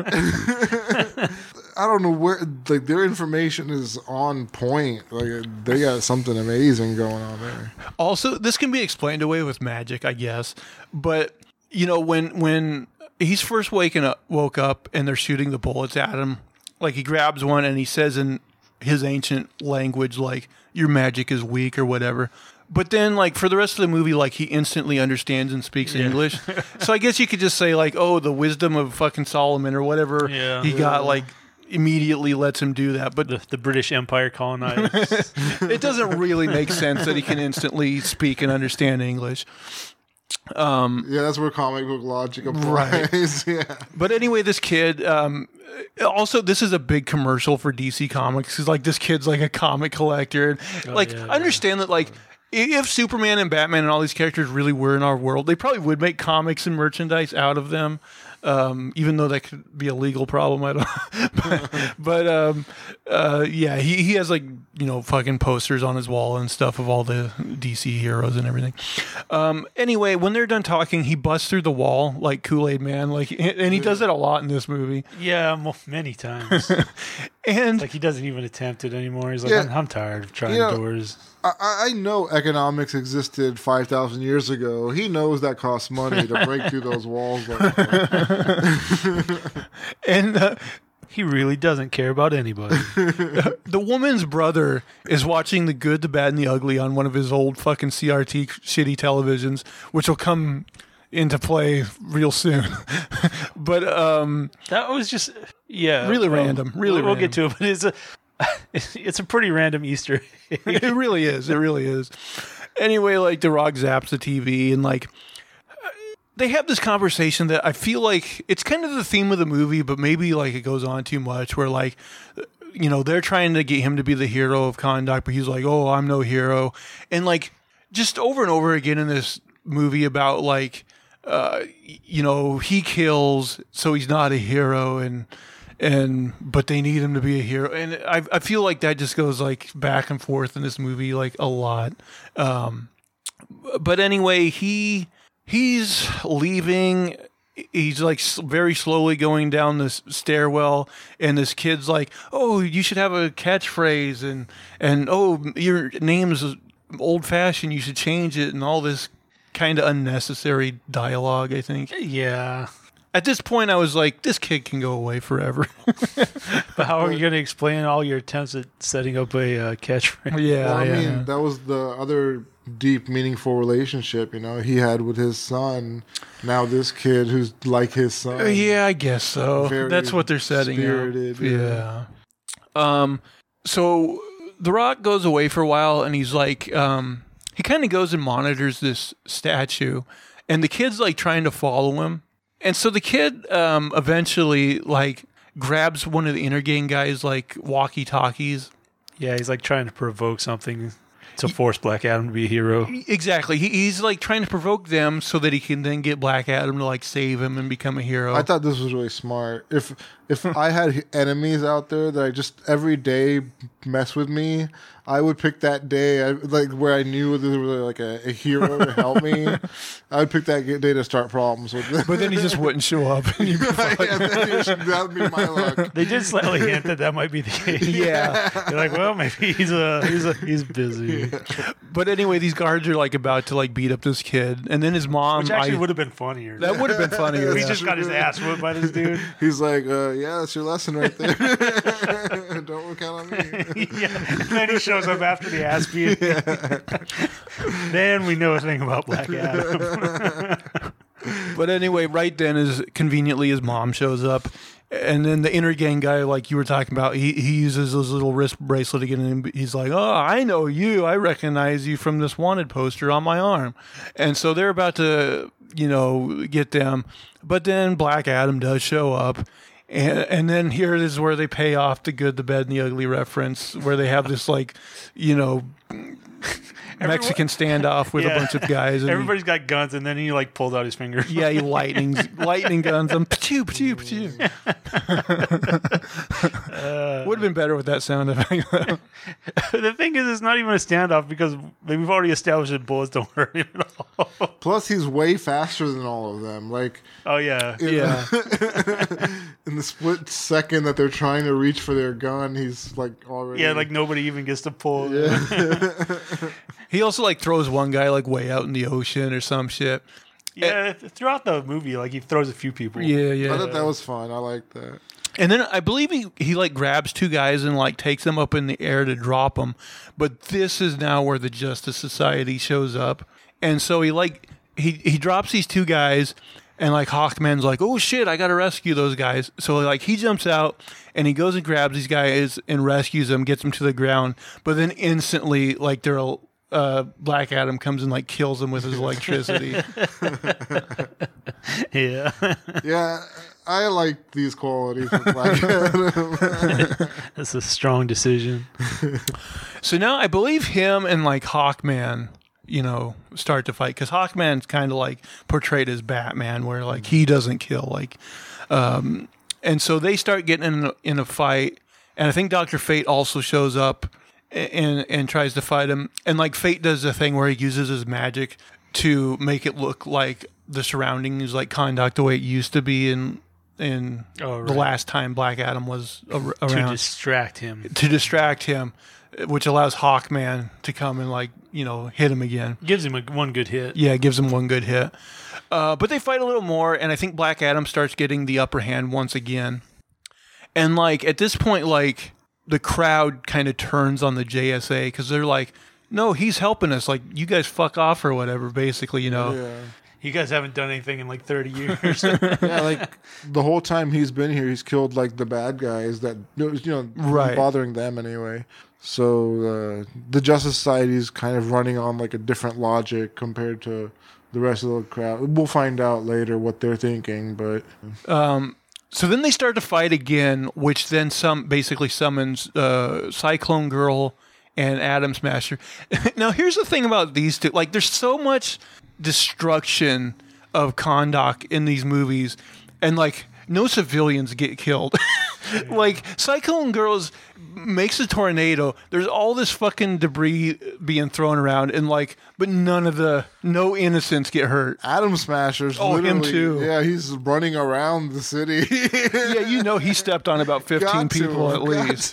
I don't know where like their information is on point. Like they got something amazing going on there. Also, this can be explained away with magic, I guess. But you know, when he's first woke up and they're shooting the bullets at him, like he grabs one and he says in his ancient language, like, your magic is weak or whatever. But then, like, for the rest of the movie, like, he instantly understands and speaks English. So I guess you could just say, like, oh, the wisdom of fucking Solomon or whatever he got, like, immediately lets him do that. But the British Empire colonized. It doesn't really make sense that he can instantly speak and understand English. That's where comic book logic applies. Right. Yeah. But anyway, this kid, also this is a big commercial for DC Comics. Cause like this kid's like a comic collector. I understand that like If Superman and Batman and all these characters really were in our world, they probably would make comics and merchandise out of them, even though that could be a legal problem. I don't. but yeah, he has, like, you know, fucking posters on his wall and stuff of all the DC heroes and everything. Anyway, when they're done talking, he busts through the wall like Kool-Aid Man, like, and he does it a lot in this movie. Yeah, many times. And like, he doesn't even attempt it anymore. He's like, yeah, I'm tired of trying doors. I know economics existed 5,000 years ago. He knows that costs money to break through those walls. Like that. And he really doesn't care about anybody. The woman's brother is watching The Good, the Bad, and the Ugly on one of his old fucking CRT shitty televisions, which will come into play real soon. But that was just, yeah, really random. Really, we'll get to it, but it's a... It's a pretty random Easter egg. It really is. It really is. Anyway, like, the Rock zaps the TV, and, like, they have this conversation that I feel like it's kind of the theme of the movie, but maybe, like, it goes on too much, where, like, you know, they're trying to get him to be the hero of Kahndaq, but he's like, oh, I'm no hero. And, like, just over and over again in this movie about, like, you know, he kills, so he's not a hero, and but they need him to be a hero, and I feel like that just goes, like, back and forth in this movie, like, a lot. But anyway, he's leaving. He's, like, very slowly going down this stairwell, and this kid's like, "Oh, you should have a catchphrase," and "Oh, your name's old fashioned. You should change it," and all this kind of unnecessary dialogue, I think. Yeah. At this point, I was like, this kid can go away forever. But how are you going to explain all your attempts at setting up a catchphrase? Yeah, well, I mean, that was the other deep, meaningful relationship, you know, he had with his son. Now this kid who's like his son. Yeah, I guess so. That's what they're setting up. Yeah. So The Rock goes away for a while, and he's like, he kind of goes and monitors this statue, and the kid's, like, trying to follow him. And so the kid eventually, like, grabs one of the Intergang guys, like, walkie-talkies. Yeah, he's, like, trying to provoke something to force Black Adam to be a hero. Exactly. He's, like, trying to provoke them so that he can then get Black Adam to, like, save him and become a hero. I thought this was really smart. If I had enemies out there that I just every day mess with me, I would pick that day, like, where I knew there was, like, a hero to help me. I would pick that day to start problems with them. But then he just wouldn't show up. That would be my luck. They did slightly hint that might be the case. Yeah. You're like, well, maybe he's busy. Yeah. But anyway, these guards are, like, about to, like, beat up this kid. And then his mom... Which actually would have been funnier. That would have been funnier. He just got his ass whipped by this dude. He's like, yeah, that's your lesson right there. Don't count on me. Yeah. And then he shows up after the ass beat. Yeah. Then we know a thing about Black Adam. But anyway, right then is conveniently his mom shows up. And then the Intergang guy, like you were talking about, he uses his little wrist bracelet again, and he's like, oh, I know you. I recognize you from this wanted poster on my arm. And so they're about to, you know, get them. But then Black Adam does show up. And then here is where they pay off The Good, the Bad, and the Ugly reference, where they have this, like, you know, Mexican standoff with a bunch of guys. And everybody's got guns, and then he, like, pulled out his finger. Yeah, he lightning guns them. Pachoo, pachoo, pachoo. Would have been better with that sound effect. The thing is, it's not even a standoff, because we've already established that bullets don't hurt him at all. Plus, he's way faster than all of them. Like, oh, yeah. In the split second that they're trying to reach for their gun, he's, like, already... Yeah, like, nobody even gets to pull. Yeah. He also, like, throws one guy, like, way out in the ocean or some shit. Yeah, throughout the movie, like, he throws a few people. Yeah, yeah. I thought that was fun. I liked that. And then I believe he like grabs two guys and, like, takes them up in the air to drop them. But this is now where the Justice Society shows up. And so he, like, he drops these two guys, and, like, Hawkman's like, oh shit, I gotta rescue those guys. So, like, he jumps out and he goes and grabs these guys and rescues them, gets them to the ground. But then instantly, like, they're Black Adam comes and like kills him with his electricity. Yeah. Yeah, I like these qualities of Black Adam. That's a strong decision. So now I believe him and like Hawkman, you know, start to fight, because Hawkman's kind of like portrayed as Batman, where like he doesn't kill, like, and so they start getting in a fight, and I think Dr. Fate also shows up and tries to fight him, and like Fate does a thing where he uses his magic to make it look like the surroundings, like Kahndaq, the way it used to be in the last time Black Adam was around, to distract him, which allows Hawkman to come and, like, you know, hit him again. Gives him one good hit. Yeah, gives him one good hit. But they fight a little more, and I think Black Adam starts getting the upper hand once again. And, like, at this point, like, the crowd kind of turns on the JSA, because they're like, no, he's helping us. Like, you guys fuck off or whatever, basically, you know. Yeah. You guys haven't done anything in, like, 30 years. Yeah, like, the whole time he's been here, he's killed, like, the bad guys that, you know, right, bothering them anyway. So the Justice Society is kind of running on, like, a different logic compared to the rest of the crowd. We'll find out later what they're thinking, but... So then they start to fight again, which then basically summons Cyclone Girl and Atom Smasher. Now, here's the thing about these two. Like, there's so much destruction of Kahndaq in these movies, and, like... no civilians get killed. Like, Cyclone Girls makes a tornado. There's all this fucking debris being thrown around, and like, but no innocents get hurt. Atom Smasher's literally, him too. Yeah, he's running around the city. Yeah, you know he stepped on about 15 people at least.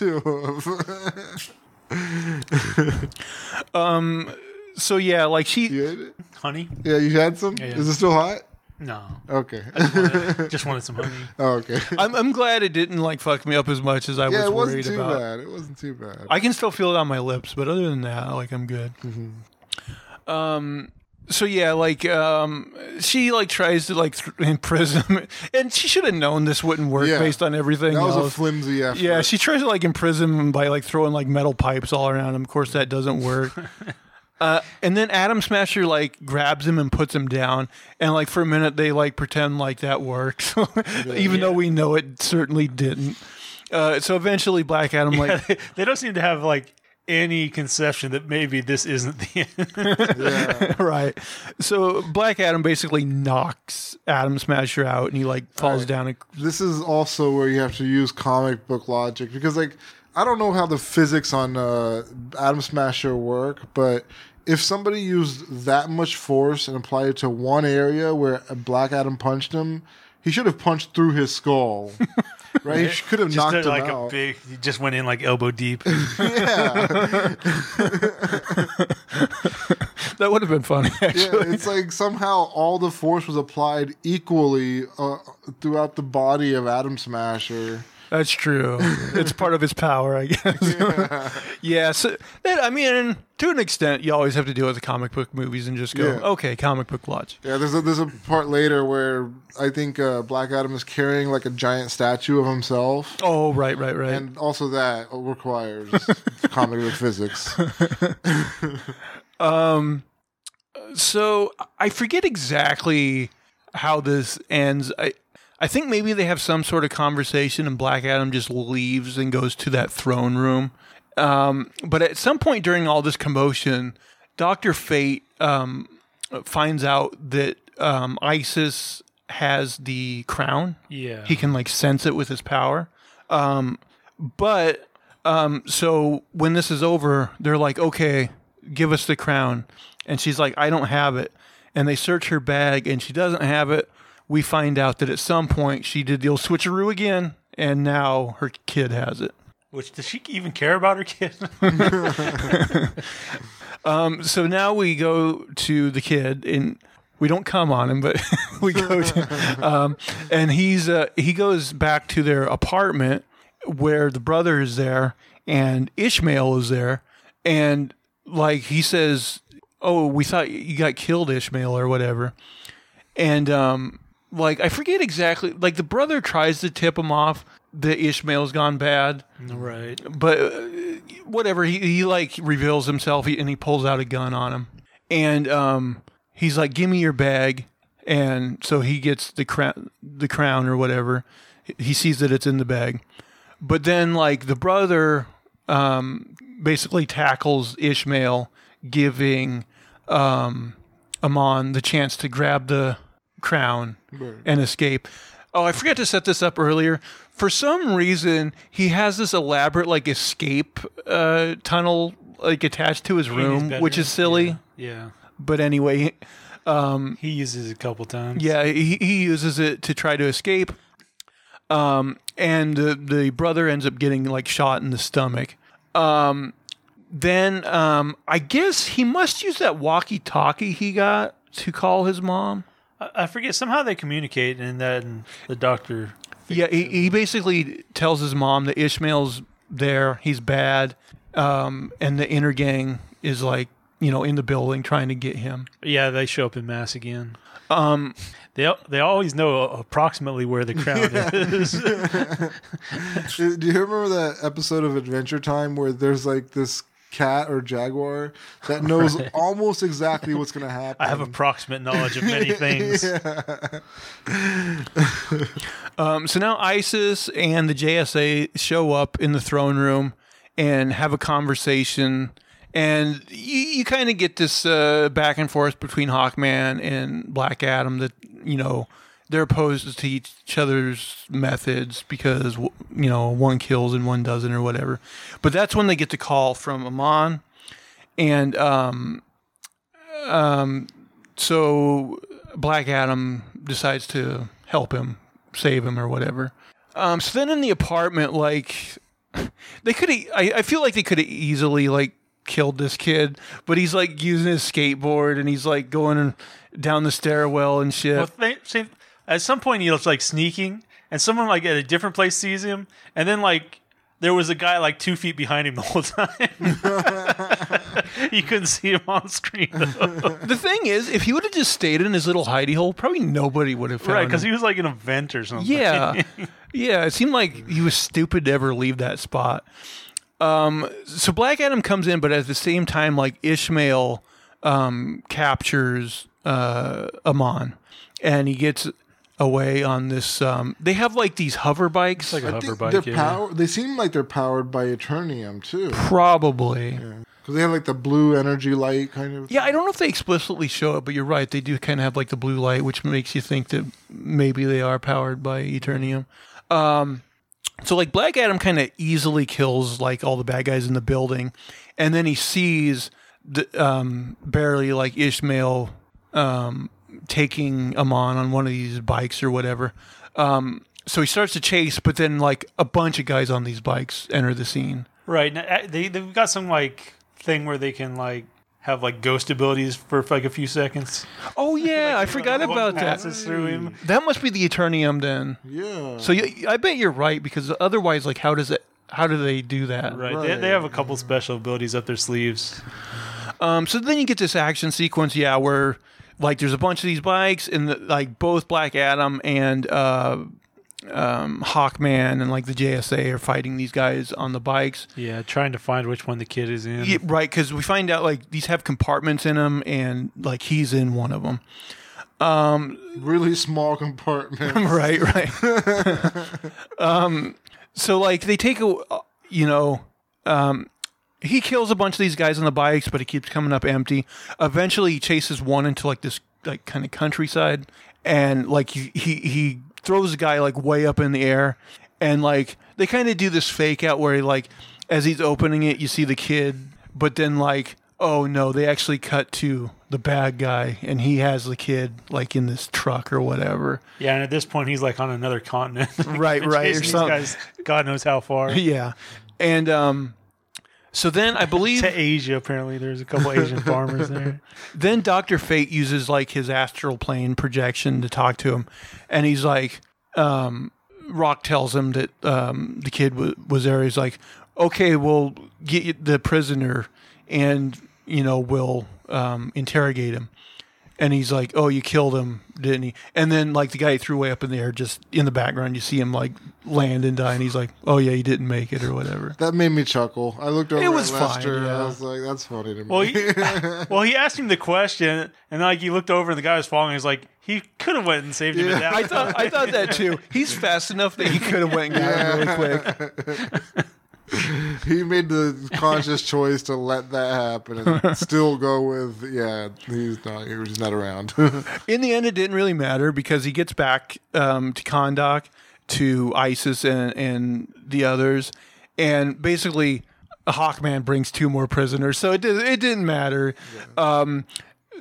So yeah, like honey. Yeah, you had some. Yeah. Is it still hot? No. Okay. I just wanted some honey. Oh, okay. I'm glad it didn't like fuck me up as much as I was worried about. It wasn't too bad. I can still feel it on my lips, but other than that, like, I'm good. Mm-hmm. So yeah, like she like tries to like imprison him, and she should have known this wouldn't work based on everything else. That was a flimsy effort. Yeah, she tries to like imprison him by like throwing like metal pipes all around him. Of course, that doesn't work. And then Atom Smasher, like, grabs him and puts him down. And, like, for a minute, they, like, pretend like that works, even though we know it certainly didn't. So eventually Black Adam, like... They don't seem to have, like, any conception that maybe this isn't the end. Yeah. Right. So Black Adam basically knocks Atom Smasher out, and he, like, falls down. And... this is also where you have to use comic book logic, because, like... I don't know how the physics on Atom Smasher work, but if somebody used that much force and applied it to one area where Black Adam punched him, he should have punched through his skull, right? He could have just knocked him like out. He just went in like elbow deep. Yeah. That would have been funny, actually. Yeah, it's like somehow all the force was applied equally throughout the body of Atom Smasher. That's true. It's part of his power, I guess. Yeah. Yeah. So, I mean, to an extent, you always have to deal with the comic book movies and just go, okay, comic book logic. Yeah, there's a part later where I think Black Adam is carrying like a giant statue of himself. Oh, right. And also that requires comic book physics. So I forget exactly how this ends. I think maybe they have some sort of conversation, and Black Adam just leaves and goes to that throne room. But at some point during all this commotion, Dr. Fate finds out that Isis has the crown. Yeah. He can, like, sense it with his power. So when this is over, they're like, okay, give us the crown. And she's like, I don't have it. And they search her bag, and she doesn't have it. We find out that at some point she did the old switcheroo again, and now her kid has it. Which, does she even care about her kid? So now we go to the kid, and we don't come on him, but we go to... and he's he goes back to their apartment where the brother is there, and Ishmael is there, and like he says, oh, we thought you got killed, Ishmael, or whatever. And... like, I forget exactly. Like, the brother tries to tip him off that Ishmael's gone bad. Right. But whatever, he like reveals himself and he pulls out a gun on him. And he's like, give me your bag. And so he gets the crown or whatever. He sees that it's in the bag. But then like the brother basically tackles Ishmael, giving Amon the chance to grab the crown and escape. Oh, I forgot to set this up earlier. For some reason, he has this elaborate like escape tunnel like attached to his room, which is silly. Yeah. But anyway, he uses it a couple times. Yeah, he uses it to try to escape. And the brother ends up getting like shot in the stomach. Then I guess he must use that walkie-talkie he got to call his mom. I forget. Somehow they communicate, and then the doctor... Yeah, he basically tells his mom that Ishmael's there, he's bad, and the Intergang is like, you know, in the building trying to get him. Yeah, they show up in mass again. They always know approximately where the crowd is. Do you remember that episode of Adventure Time where there's like this cat or jaguar that knows almost exactly what's going to happen? I have approximate knowledge of many things. So now Isis and the JSA show up in the throne room and have a conversation. And you kind of get this back and forth between Hawkman and Black Adam that, you know, they're opposed to each other's methods because, you know, one kills and one doesn't or whatever. But that's when they get the call from Amon. And so Black Adam decides to help him, save him or whatever. So then in the apartment, like, they could have, I feel like they could have easily, like, killed this kid, but he's like using his skateboard and he's like going down the stairwell and shit. Well, at some point he was like sneaking and someone like at a different place sees him, and then like there was a guy like 2 feet behind him the whole time. You couldn't see him on screen though. The thing is, if he would have just stayed in his little hidey hole, probably nobody would have found him. Right, because he was like in a vent or something. Yeah. Yeah, it seemed like he was stupid to ever leave that spot. So Black Adam comes in, but at the same time, like Ishmael captures Amon, and he gets away on this. They have like these hover bikes. It's like a hover bike. Yeah. They seem like they're powered by Eternium too. Probably. Yeah. Because they have like the blue energy light kind of thing. Yeah, I don't know if they explicitly show it, but you're right. They do kind of have like the blue light, which makes you think that maybe they are powered by Eternium. So, like, Black Adam kind of easily kills, like, all the bad guys in the building. And then he sees the, barely, like, Ishmael taking Amon on one of these bikes or whatever. So he starts to chase, but then, like, a bunch of guys on these bikes enter the scene. Right. Now, they've got some, like, thing where they can, like, have like ghost abilities for like a few seconds. Oh yeah, like, I forgot about that. Through him. That must be the Eternium then. Yeah. So I bet you're right, because otherwise, like, how do they do that? Right. They have a couple special abilities up their sleeves. So then you get this action sequence, yeah, where like there's a bunch of these bikes, and like both Black Adam and Hawkman and like the JSA are fighting these guys on the bikes. Yeah, trying to find which one the kid is in. Yeah, right, because we find out like these have compartments in them, and like he's in one of them. Really small compartments. Right. So like they take he kills a bunch of these guys on the bikes, but he keeps coming up empty. Eventually, he chases one into like this like kind of countryside, and like he throws the guy like way up in the air, and like they kind of do this fake out where he, like as he's opening it, you see the kid, but then like, oh no, they actually cut to the bad guy and he has the kid like in this truck or whatever. Yeah, and at this point he's like on another continent. right or something. These guys, God knows how far. Yeah. And so then I believe... to Asia, apparently. There's a couple Asian farmers there. Then Dr. Fate uses, like, his astral plane projection to talk to him. And he's like... Rock tells him that the kid was there. He's like, okay, we'll get the prisoner and, you know, we'll interrogate him. And he's like, "Oh, you killed him, didn't he?" And then like the guy he threw way up in the air, just in the background, you see him like land and die, and he's like, "Oh yeah, he didn't make it" or whatever. That made me chuckle. I looked over at Lester. Fine, yeah. I was like, "That's funny to me." Well, he asked him the question, and like he looked over, and the guy was falling. He's like, "He could have went and saved him." Yeah. I thought that too. He's fast enough that he could have went and got him really quick. He made the conscious choice to let that happen and still go with, he was not around. In the end, it didn't really matter because he gets back to Kahndaq, to Isis and the others, and basically Hawkman brings two more prisoners, so it didn't matter. Yeah.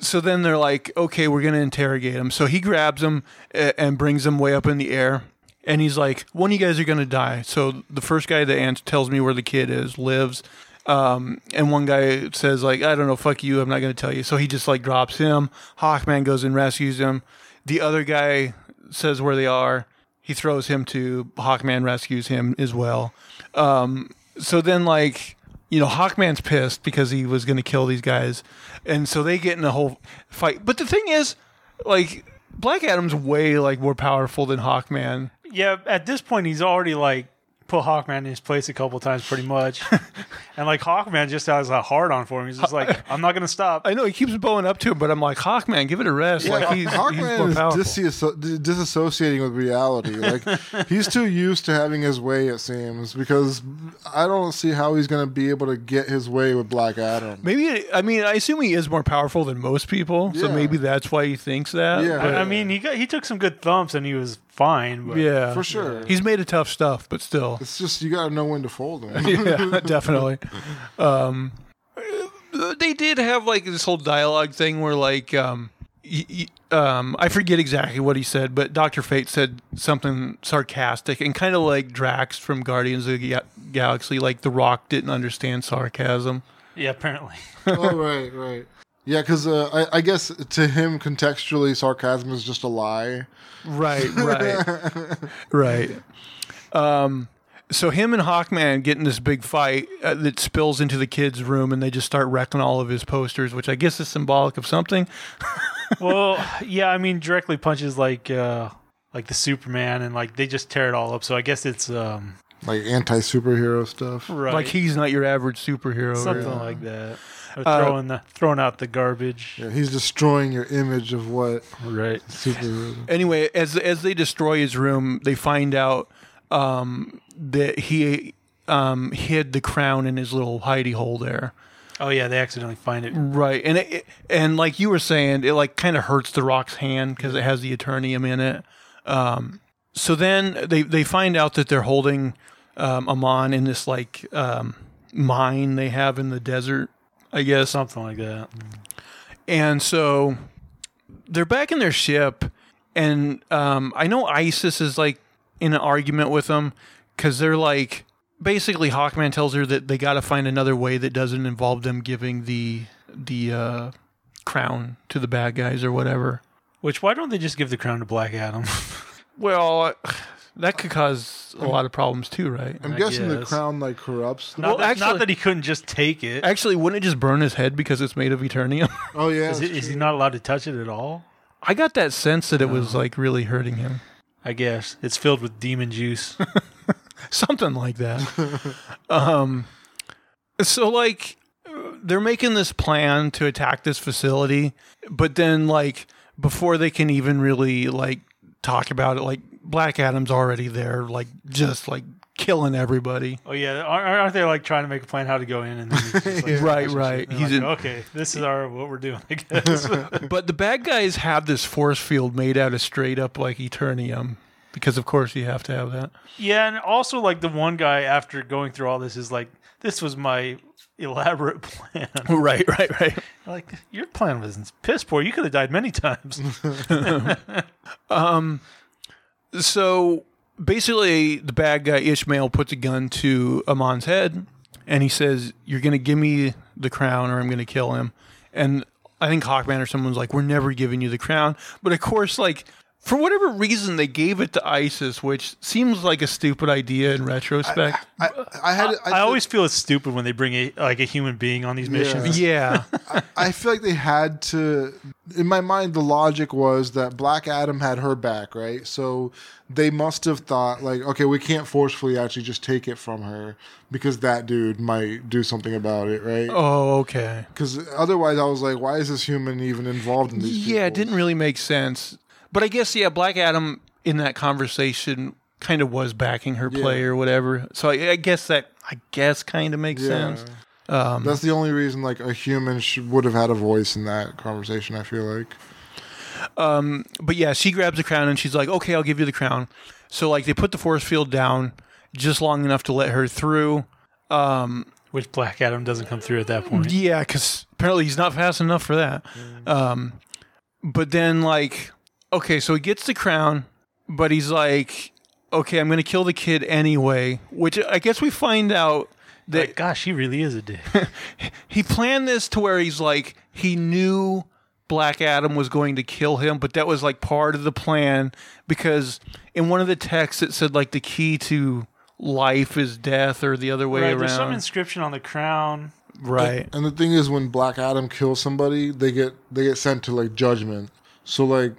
So then they're like, okay, we're going to interrogate him. So he grabs him and brings him way up in the air. And he's like, one of you guys are going to die. So the first guy that tells me where the kid is lives. And one guy says, like, I don't know, fuck you, I'm not going to tell you. So he just, like, drops him. Hawkman goes and rescues him. The other guy says where they are. He throws him to Hawkman, rescues him as well. So then, like, you know, Hawkman's pissed because he was going to kill these guys. And so they get in a whole fight. But the thing is, like, Black Adam's way, like, more powerful than Hawkman. Yeah, at this point, he's already, like, put Hawkman in his place a couple times, pretty much. And, like, Hawkman just has a hard-on for him. He's just like, I'm not going to stop. I know, he keeps bowing up to him, but I'm like, Hawkman, give it a rest. Yeah, like, Hawkman is disassociating with reality. Like, he's too used to having his way, it seems, because I don't see how he's going to be able to get his way with Black Adam. I assume he is more powerful than most people, so maybe that's why he thinks that. Yeah. But, I mean, he took some good thumps, and he was fine, but yeah, for sure, he's made of tough stuff, but still, it's just you gotta know when to fold them. Yeah, definitely. They did have like this whole dialogue thing where like I forget exactly what he said, but Dr. Fate said something sarcastic and kind of like Drax from Guardians of the Galaxy, like The Rock didn't understand sarcasm. Yeah, apparently. Oh, right. Yeah, because I guess to him, contextually, sarcasm is just a lie. Right. Right. So him and Hawkman get in this big fight that spills into the kid's room, and they just start wrecking all of his posters, which I guess is symbolic of something. Well, yeah, I mean, directly punches like the Superman, and like they just tear it all up. So I guess it's like anti-superhero stuff. Right. Like he's not your average superhero. Something like that. Or throwing out the garbage. Yeah, he's destroying your image of what. Right. Superhero. Anyway, as they destroy his room, they find out that he hid the crown in his little hidey hole there. Oh yeah, they accidentally find it. Right, and and like you were saying, it like kind of hurts the Rock's hand because it has the Eternium in it. So then they find out that they're holding Amon in this like mine they have in the desert. I guess. Something like that. And so they're back in their ship, and I know Isis is, like, in an argument with them because they're, like, basically Hawkman tells her that they got to find another way that doesn't involve them giving the crown to the bad guys or whatever. Which, why don't they just give the crown to Black Adam? Well, that could cause a lot of problems too, right? I'm guessing the crown like corrupts. Not that he couldn't just take it. Actually, wouldn't it just burn his head because it's made of Eternium? Oh yeah, is he not allowed to touch it at all? I got that sense that it was like really hurting him. I guess it's filled with demon juice, something like that. So like they're making this plan to attack this facility, but then like before they can even really like talk about it, like. Black Adam's already there, like, just, like, killing everybody. Oh, yeah. Aren't they, like, trying to make a plan how to go in? And then just, like, right. He's like, okay, this is what we're doing, I guess. But the bad guys have this force field made out of straight-up, like, Eternium, because, of course, you have to have that. Yeah, and also, like, the one guy, after going through all this, is like, this was my elaborate plan. Right. Like, your plan was piss poor. You could have died many times. So basically, the bad guy Ishmael puts a gun to Amon's head, and he says, "You're going to give me the crown, or I'm going to kill him." And I think Hawkman or someone's like, "We're never giving you the crown." But of course, like For whatever reason, they gave it to Isis, which seems like a stupid idea in retrospect. I always feel it's stupid when they bring a human being on these missions. Yeah. I feel like they had to. In my mind, the logic was that Black Adam had her back, right? So they must have thought, like, okay, we can't forcefully actually just take it from her because that dude might do something about it, right? Oh, okay. Because otherwise, I was like, why is this human even involved in these people? Yeah, it didn't really make sense. But I guess, yeah, Black Adam in that conversation kind of was backing her play or whatever. So I guess that kind of makes sense. That's the only reason, like, a human would have had a voice in that conversation, I feel like. But yeah, she grabs the crown and she's like, okay, I'll give you the crown. So, like, they put the force field down just long enough to let her through. Which Black Adam doesn't come through at that point. Yeah, because apparently he's not fast enough for that. But then, like... Okay, so he gets the crown, but he's like, okay, I'm going to kill the kid anyway, which I guess we find out that... Like, gosh, he really is a dick. He planned this to where he's like, he knew Black Adam was going to kill him, but that was like part of the plan, because in one of the texts it said like the key to life is death or the other way around. There's some inscription on the crown. Right. And the thing is, when Black Adam kills somebody, they get sent to like judgment. So, like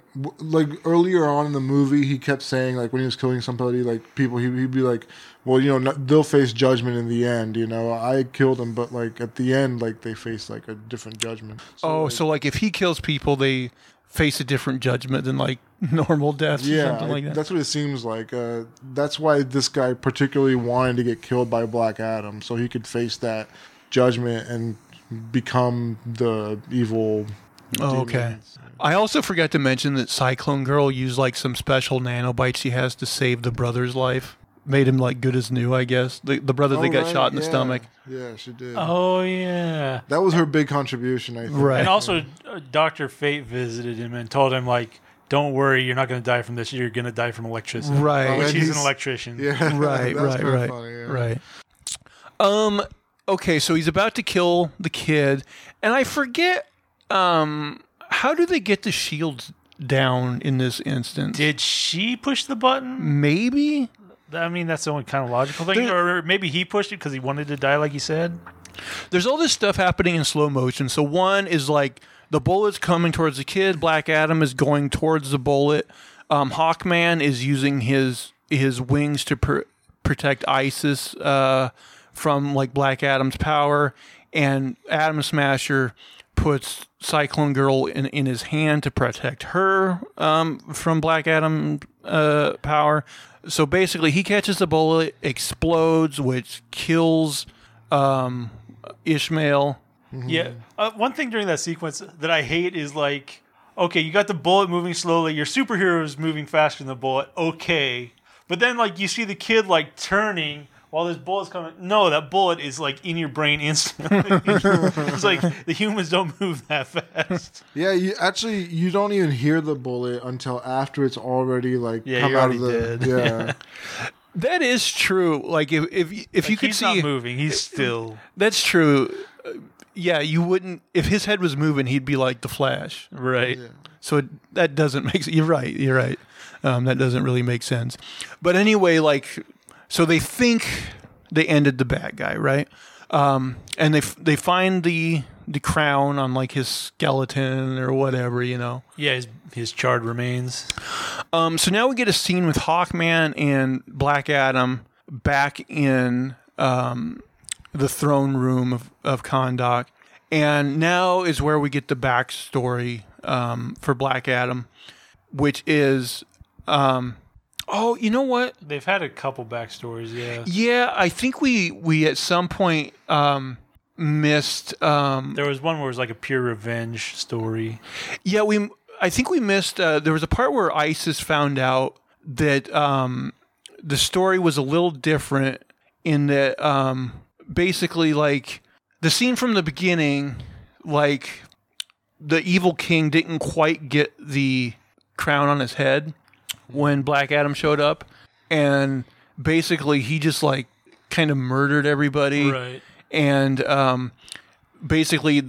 earlier on in the movie, he kept saying, like, when he was killing somebody, like, people, he'd be like, well, you know, they'll face judgment in the end, you know. I killed them, but, like, at the end, like, they face, like, a different judgment. So, so, if he kills people, they face a different judgment than, like, normal deaths or something like that. That's what it seems like. That's why this guy particularly wanted to get killed by Black Adam, so he could face that judgment and become the evil... Oh, okay. I also forgot to mention that Cyclone Girl used like some special nanobites she has to save the brother's life. Made him like good as new, I guess. The brother that got shot in the stomach. Yeah, she did. Oh, yeah. That was her big contribution, I think. Right. And also, Dr. Fate visited him and told him, like, don't worry, you're not going to die from this. You're going to die from electricity. Right. Which he's an electrician. Yeah. Right, right, funny, yeah. Right. Okay, so he's about to kill the kid. And I forget... how do they get the shields down in this instance? Did she push the button? Maybe. I mean, that's the only kind of logical thing. Or maybe he pushed it because he wanted to die, like he said. There's all this stuff happening in slow motion. So one is like the bullet's coming towards the kid. Black Adam is going towards the bullet. Hawkman is using his wings to protect Isis from like Black Adam's power. And Atom Smasher puts Cyclone Girl in his hand to protect her from Black Adam power. So basically, he catches the bullet, explodes, which kills Ishmael. Mm-hmm. Yeah. One thing during that sequence that I hate is like, okay, you got the bullet moving slowly. Your superhero is moving faster than the bullet. Okay. But then like you see the kid like turning... While this bullet's coming, no, that bullet is like in your brain instantly. It's like the humans don't move that fast. Yeah, you don't even hear the bullet until after it's already like come out of the dead. Yeah. That is true. Like if like you could he's see, he's not moving. He's still. That's true. Yeah, you wouldn't. If his head was moving, he'd be like the Flash, right? Yeah. So that doesn't make sense. You're right. That doesn't really make sense. But anyway, like. So they think they ended the bad guy, right? And they find the crown on like his skeleton or whatever, you know. Yeah, his charred remains. So now we get a scene with Hawkman and Black Adam back in the throne room of Kahndaq, and now is where we get the backstory for Black Adam, which is. Oh, you know what? They've had a couple backstories, yeah. Yeah, I think we at some point missed... there was one where it was like a pure revenge story. Yeah, I think we missed... there was a part where Isis found out that the story was a little different in that basically like the scene from the beginning, like the evil king didn't quite get the crown on his head. When Black Adam showed up, and basically he just like kind of murdered everybody, right? And basically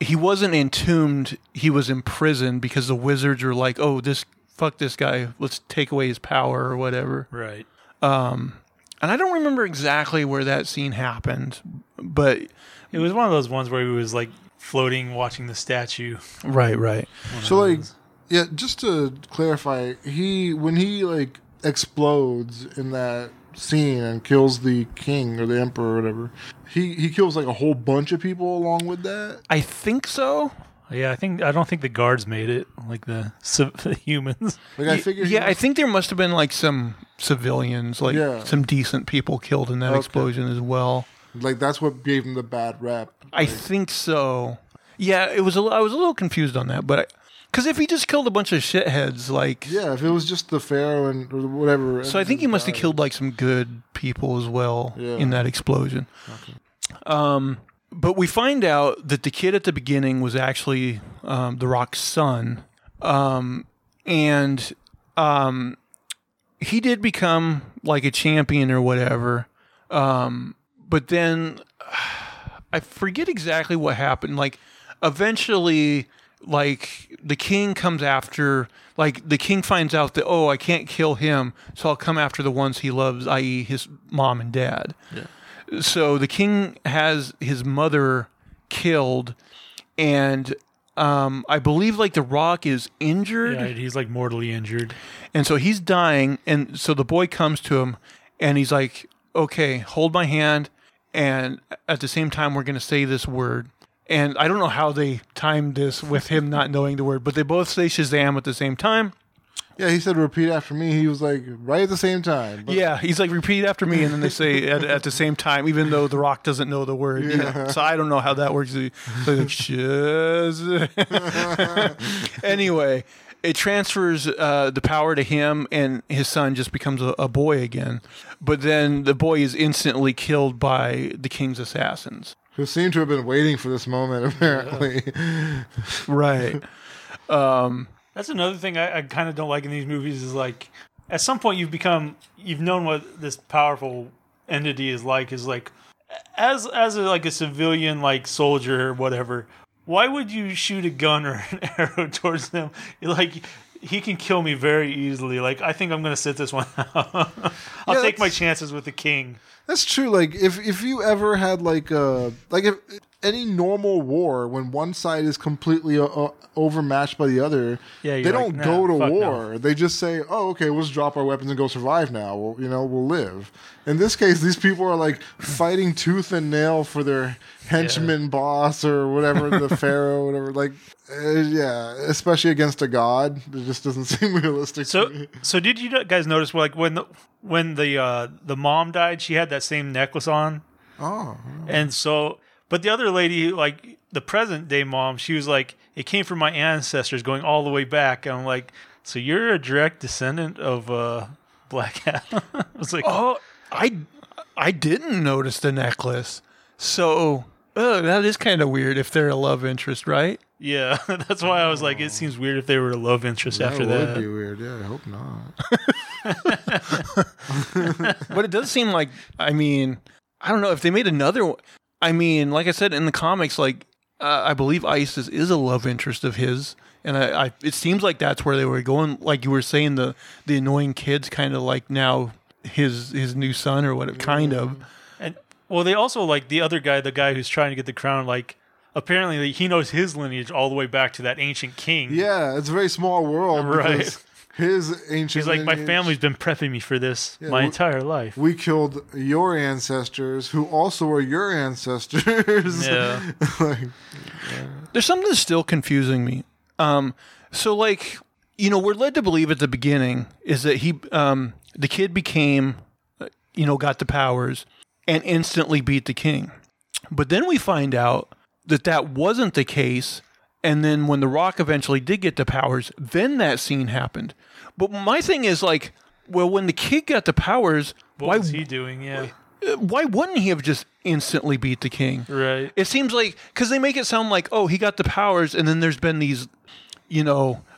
he wasn't entombed; he was imprisoned because the wizards were like, "Oh, this fuck this guy, let's take away his power or whatever. Right. And I don't remember exactly where that scene happened, but it was one of those ones where he was like floating, watching the statue. Right, right. So like, yeah, just to clarify, when he like explodes in that scene and kills the king or the emperor or whatever, he kills like a whole bunch of people along with that. I think so. Yeah, I don't think the guards made it, like the humans. Like I figured. Yeah, I think there must have been like some civilians, like some decent people killed in that explosion as well. Like that's what gave him the bad rap. I think so. Yeah, it was. I was a little confused on that, but because if he just killed a bunch of shitheads, like if it was just the pharaoh and or whatever. So I think he must have killed like some good people as well in that explosion. Okay. But we find out that the kid at the beginning was actually The Rock's son. And he did become like a champion or whatever. But then I forget exactly what happened. Like eventually, like the king comes after, like the king finds out that, oh, I can't kill him. So I'll come after the ones he loves, i.e. his mom and dad. Yeah. So the king has his mother killed, and I believe like The Rock is injured. Yeah, he's like mortally injured. And so he's dying, and so the boy comes to him, and he's like, okay, hold my hand, and at the same time we're going to say this word. And I don't know how they timed this with him not knowing the word, but they both say Shazam at the same time. Yeah, he said repeat after me. He was like right at the same time. But yeah, he's like repeat after me, and then they say at the same time, even though The Rock doesn't know the word. Yeah. You know? So I don't know how that works. So like, anyway, it transfers the power to him, and his son just becomes a boy again. But then the boy is instantly killed by the king's assassins, who seem to have been waiting for this moment, apparently. Yeah. Right. That's another thing I kind of don't like in these movies is like at some point you've known what this powerful entity is like as a civilian like soldier or whatever, why would you shoot a gun or an arrow towards them? Like he can kill me very easily. Like I think I'm going to sit this one out. I'll take my chances with the king. That's true. Like if you ever had if any normal war, when one side is completely overmatched by the other, they don't go to war. No. They just say, "Oh, okay, we'll just drop our weapons and go survive now. We'll live." In this case, these people are like fighting tooth and nail for their henchman boss or whatever, the pharaoh, whatever. Like, especially against a god, it just doesn't seem realistic. So, to me. So did you guys notice like when the mom died, she had that same necklace on? Oh, and so. But the other lady, like the present day mom, she was like, it came from my ancestors going all the way back. And I'm like, so you're a direct descendant of Black Adam? I was like, oh, I didn't notice the necklace. So that is kind of weird if they're a love interest, right? Yeah, that's why I was like, it seems weird if they were a love interest after that. That would be weird. Yeah, I hope not. But it does seem like, I mean, I don't know if they made another one. I mean, like I said in the comics, like I believe Isis is a love interest of his, and I it seems like that's where they were going. Like you were saying, the annoying kid's kind of like now his new son or whatever, kind of. And well, they also like the other guy, the guy who's trying to get the crown. Like apparently, he knows his lineage all the way back to that ancient king. Yeah, it's a very small world, right? His ancient. He's like, lineage. My family's been prepping me for this my entire life. We killed your ancestors, who also were your ancestors. Yeah. There's something that's still confusing me. So, like, you know, we're led to believe at the beginning is that he, the kid became, got the powers and instantly beat the king. But then we find out that wasn't the case. And then when The Rock eventually did get the powers, then that scene happened. But my thing is like, well, when the kid got the powers, what was he doing? Yeah, why wouldn't he have just instantly beat the king? Right. It seems like because they make it sound like, oh, he got the powers, and then there's been these,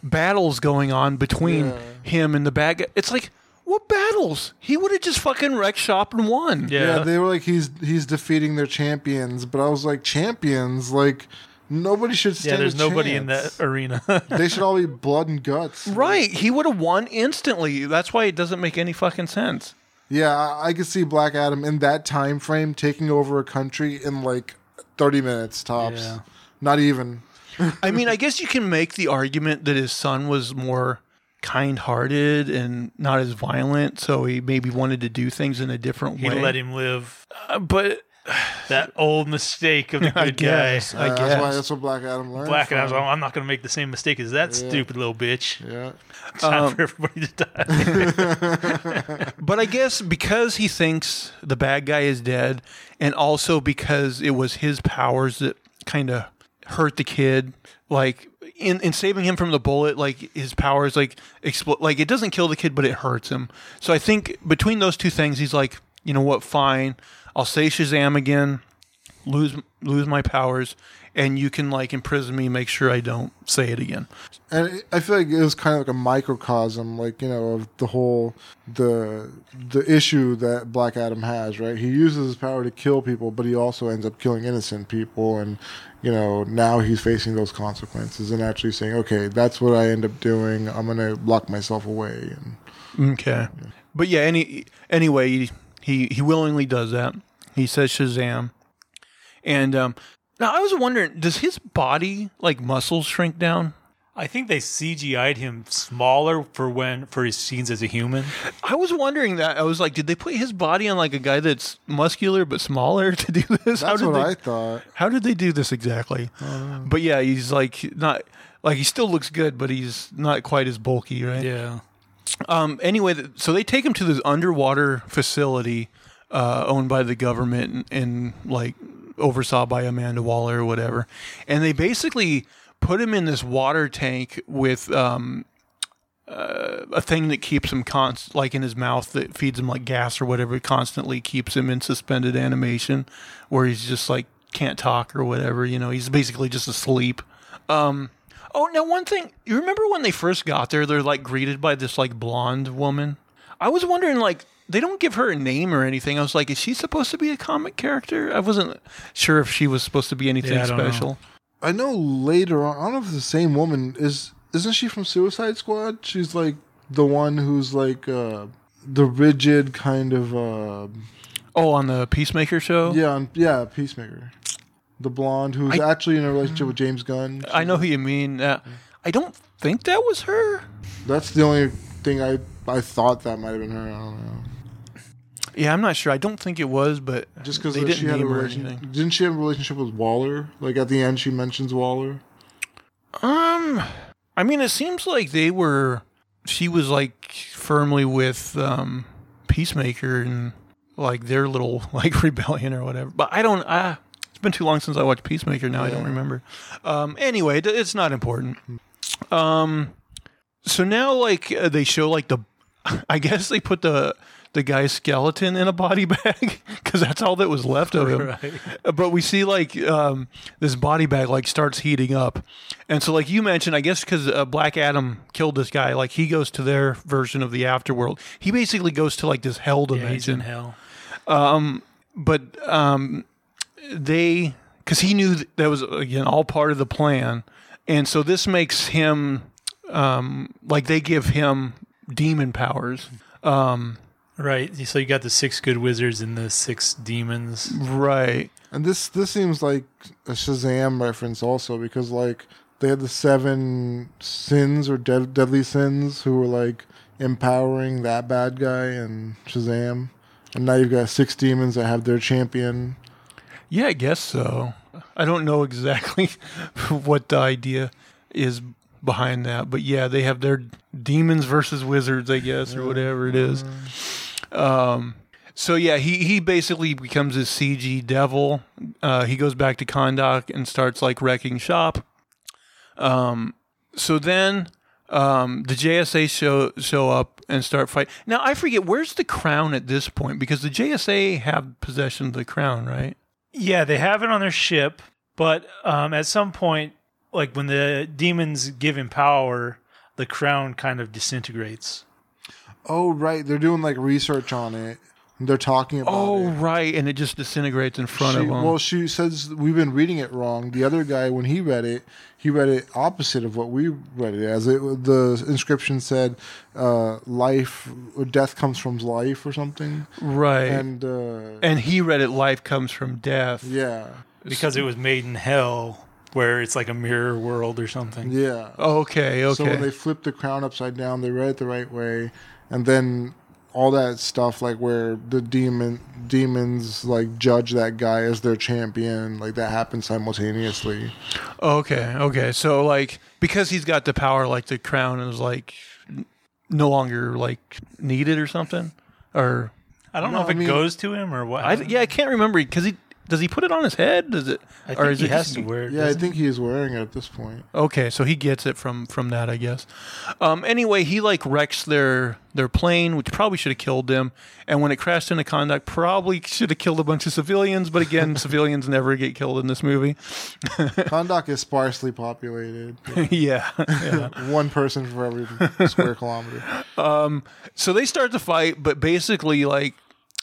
battles going on between him and the bad guy. It's like. What battles? He would have just fucking wrecked shop and won. Yeah, they were like he's defeating their champions, but I was like champions like Nobody should stand a chance. Yeah, there's nobody in that arena. They should all be blood and guts. Right. He would have won instantly. That's why it doesn't make any fucking sense. Yeah, I could see Black Adam in that time frame taking over a country in like 30 minutes tops. Yeah. Not even. I mean, I guess you can make the argument that his son was more kind-hearted and not as violent, so he maybe wanted to do things in a different way. He let him live. But... that old mistake of the good guy. I guess. That's what Black Adam learned. Black Adam's like, I'm not going to make the same mistake as that stupid little bitch. Yeah. It's time for everybody to die. But I guess because he thinks the bad guy is dead, and also because it was his powers that kind of hurt the kid, like... In saving him from the bullet, like his powers, like explode, like it doesn't kill the kid, but it hurts him. So I think between those two things, he's like, you know what? Fine, I'll say Shazam again, lose my powers, and you can like imprison me, make sure I don't say it again. And I feel like it was kind of like a microcosm, like you know, of the whole the issue that Black Adam has. Right, he uses his power to kill people, but he also ends up killing innocent people and. You know, now he's facing those consequences and actually saying, okay, that's what I end up doing. I'm going to lock myself away. And, okay. Yeah. But yeah, anyway, he willingly does that. He says Shazam. And now I was wondering, does his body, like muscles shrink down? I think they CGI'd him smaller for his scenes as a human. I was wondering that. I was like, did they put his body on like a guy that's muscular but smaller to do this? That's what I thought. How did they do this exactly? But yeah, he's like not like he still looks good, but he's not quite as bulky, right? Yeah. Anyway, so they take him to this underwater facility owned by the government and like oversaw by Amanda Waller or whatever, and they basically. Put him in this water tank with a thing that keeps him like in his mouth that feeds him like gas or whatever, constantly keeps him in suspended animation where he's just like can't talk or whatever. You know, he's basically just asleep. Now one thing, you remember when they first got there, they're like greeted by this like blonde woman. I was wondering like, they don't give her a name or anything. I was like, is she supposed to be a comic character? I wasn't sure if she was supposed to be anything special. Know. I know later on, I don't know if the same woman isn't she from Suicide Squad? She's like the one who's like the rigid kind of. On the Peacemaker show? Yeah, Peacemaker. The blonde who's actually in a relationship with James Gunn. I know who you mean. I don't think that was her. That's the only thing I thought that might have been her. I don't know. Yeah, I'm not sure. I don't think it was, but just because she had a relationship, didn't she have a relationship with Waller? Like at the end, she mentions Waller. I mean, it seems like she was like firmly with Peacemaker and like their little like rebellion or whatever. But I don't. It's been too long since I watched Peacemaker. Now I don't remember. Anyway, it's not important. So now like they show like I guess they put the guy's skeleton in a body bag because that's all that was left of him. Right. But we see like this body bag like starts heating up. And so like you mentioned, I guess because Black Adam killed this guy, like he goes to their version of the afterworld. He basically goes to like this hell dimension. Yeah, he's in hell. Because he knew that was again all part of the plan. And so this makes him like they give him demon powers. Right, so you got the 6 good wizards and the 6 demons. Right. And this seems like a Shazam reference also because, like, they had the 7 sins or deadly sins who were, like, empowering that bad guy and Shazam. And now you've got 6 demons that have their champion. Yeah, I guess so. I don't know exactly what the idea is behind that. But, yeah, they have their demons versus wizards, I guess, or whatever it is. So yeah, he basically becomes this CG devil. He goes back to Kahndaq and starts like wrecking shop. So then the JSA show up and start fighting. Now I forget where's the crown at this point because the JSA have possession of the crown, right? Yeah, they have it on their ship, but at some point, like when the demons give him power, the crown kind of disintegrates. Oh, right. They're doing, like, research on it. They're talking about it. Oh, right, and it just disintegrates in front of them. Well, she says we've been reading it wrong. The other guy, when he read it opposite of what we read it as. The inscription said, "Life, death comes from life," or something. Right, and he read it, "Life comes from death." Yeah, because it was made in hell, where it's like a mirror world or something. Yeah. Okay. So when they flipped the crown upside down, they read it the right way, and then. All that stuff, like where the demons like judge that guy as their champion, like that happens simultaneously. Okay. So like because he's got the power, like the crown is like no longer like needed or something. Or I don't know if it goes to him or what. I can't remember because does he put it on his head? Does it? I think he has to wear it. Yeah, I think he is wearing it at this point. Okay, so he gets it from that, I guess. Anyway, he like wrecks their plane, which probably should have killed them. And when it crashed into Kahndaq, probably should have killed a bunch of civilians. But again, civilians never get killed in this movie. Kahndaq is sparsely populated. Yeah. One person for every square kilometer. So they start to fight, but basically like.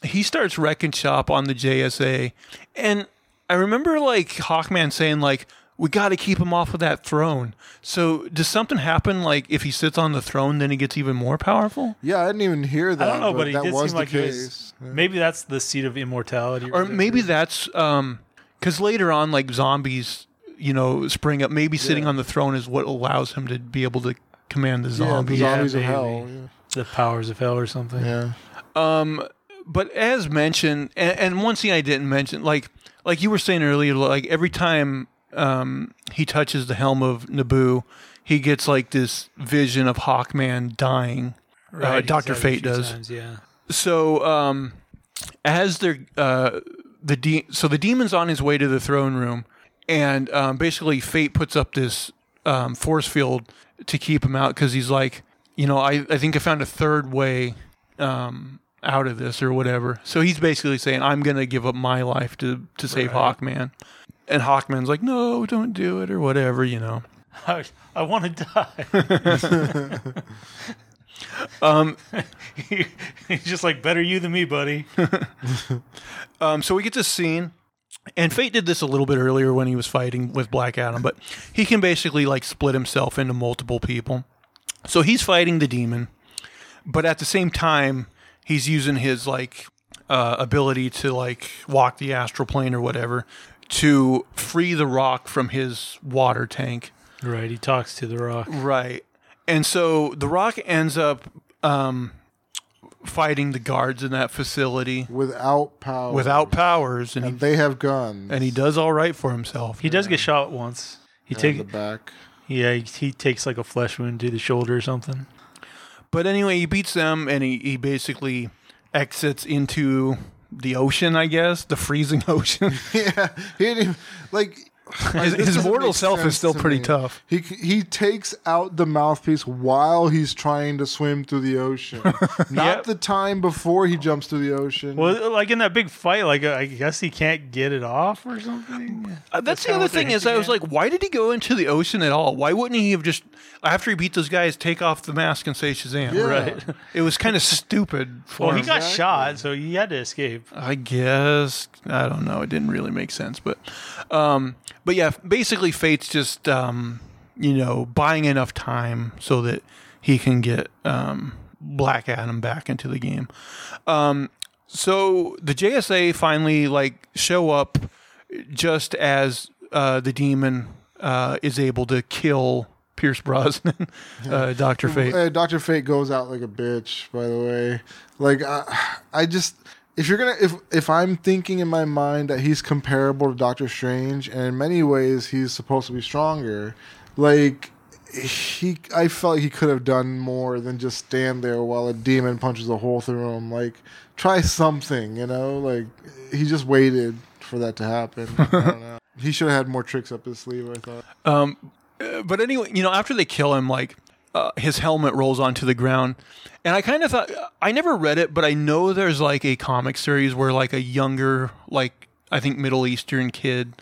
He starts wrecking shop on the JSA, and I remember like Hawkman saying like we got to keep him off of that throne. So does something happen like if he sits on the throne, then he gets even more powerful? Yeah, I didn't even hear that. I don't know, but he did seem like case. Yeah. Maybe that's the seat of immortality, or maybe that's because later on, like zombies, spring up. Maybe sitting on the throne is what allows him to be able to command the zombies. Yeah, the zombies of hell, the powers of hell, or something. Yeah. But as mentioned, and one thing I didn't mention, like you were saying earlier, like every time he touches the helm of Naboo, he gets like this vision of Hawkman dying. Right, Dr. Fate does. Times, yeah. So as they're the demon's on his way to the throne room, and basically Fate puts up this force field to keep him out because he's like, I think I found a third way. Out of this or whatever. So he's basically saying, I'm going to give up my life to save Hawkman. And Hawkman's like, no, don't do it or whatever, I want to die. He's just like, better you than me, buddy. So we get this scene. And Fate did this a little bit earlier when he was fighting with Black Adam. But he can basically like split himself into multiple people. So he's fighting the demon. But at the same time, he's using his like ability to like walk the astral plane or whatever to free the rock from his water tank. Right, he talks to the rock. Right, and so the rock ends up fighting the guards in that facility without powers, and they have guns. And he does all right for himself. He does get shot once. He takes the back. Yeah, he takes like a flesh wound to the shoulder or something. But anyway, he beats them, and he basically exits into the ocean, I guess, the freezing ocean. Yeah, he didn't even, his mortal self is still pretty tough. He takes out the mouthpiece while he's trying to swim through the ocean, not the time before he jumps through the ocean. Well, like in that big fight, like I guess he can't get it off or something. That's the other thing is I was like, why did he go into the ocean at all? Why wouldn't he have just after he beat those guys take off the mask and say Shazam? Yeah. Right? It was kind of stupid. Well, he got shot, so he had to escape. I guess I don't know. It didn't really make sense, But yeah, basically Fate's just, buying enough time so that he can get Black Adam back into the game. So the JSA finally, show up just as the demon is able to kill Pierce Brosnan, Dr. Fate. Dr. Fate goes out like a bitch, by the way. I just... If I'm thinking in my mind that he's comparable to Doctor Strange, and in many ways he's supposed to be stronger, I felt like he could have done more than just stand there while a demon punches a hole through him. Try something, he just waited for that to happen. I don't know. He should have had more tricks up his sleeve, I thought. But anyway, after they kill him, his helmet rolls onto the ground. And I kind of thought, I never read it, but I know there's a comic series where a younger, I think Middle Eastern kid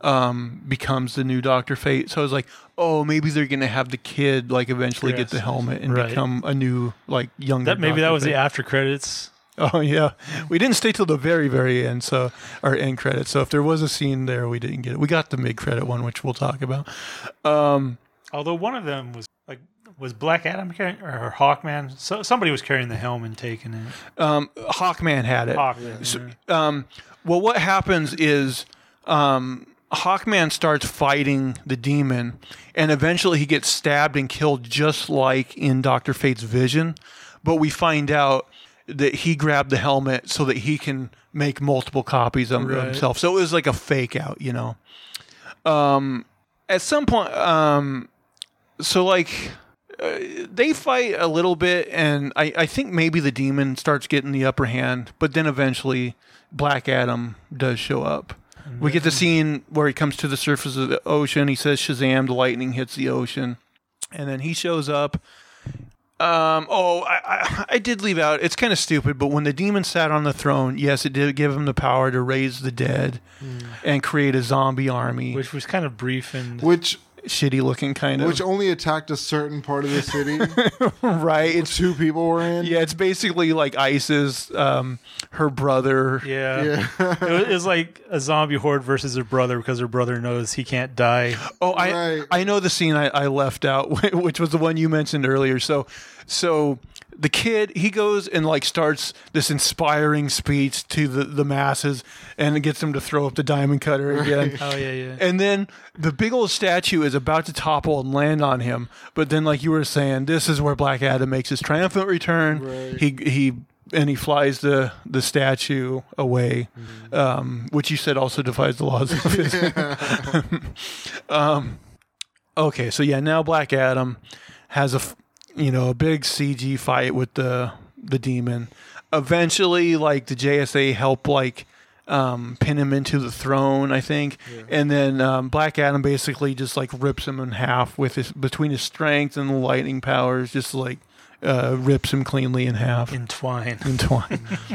becomes the new Dr. Fate. So I was like, oh, maybe they're going to have the kid eventually get the helmet and become a new younger Dr. Fate. Maybe that was the after credits Oh, yeah. We didn't stay till the very, very end, so our end credit. So if there was a scene there, we didn't get it. We got the mid-credit one, which we'll talk about. Although one of them was like, was Black Adam carrying or Hawkman? So somebody was carrying the helm and taking it. Hawkman had it. Hawkman. So, well, what happens is Hawkman starts fighting the demon, and eventually he gets stabbed and killed, just like in Dr. Fate's Vision. But we find out that he grabbed the helmet so that he can make multiple copies of himself. So it was like a fake out, you know. At some point, so like they fight a little bit, and I think maybe the demon starts getting the upper hand, but then eventually Black Adam does show up. Mm-hmm. We get the scene where he comes to the surface of the ocean. He says, Shazam, the lightning hits the ocean. And then he shows up. I did leave out, it's kind of stupid, but when the demon sat on the throne, yes, it did give him the power to raise the dead and create a zombie army. Which was kind of brief and shitty looking, kind of. Which only attacked a certain part of the city. Right. It's two people were in. Yeah, it's basically like Isis, her brother. Yeah. It's like a zombie horde versus her brother because her brother knows he can't die. Oh, I know the scene I left out, which was the one you mentioned earlier. So the kid, he goes and like starts this inspiring speech to the masses, and it gets them to throw up the diamond cutter again. Oh, yeah. And then the big old statue is about to topple and land on him. But then, like you were saying, this is where Black Adam makes his triumphant return. Right. He flies the statue away, which you said also defies the laws of physics. Yeah. Okay, so yeah, now Black Adam has a big CG fight with the demon. Eventually, like, the JSA help, like, pin him into the throne, I think. Yeah. And then Black Adam basically just, like, rips him in half between his strength and the lightning powers, just, like, rips him cleanly in half. Entwine. I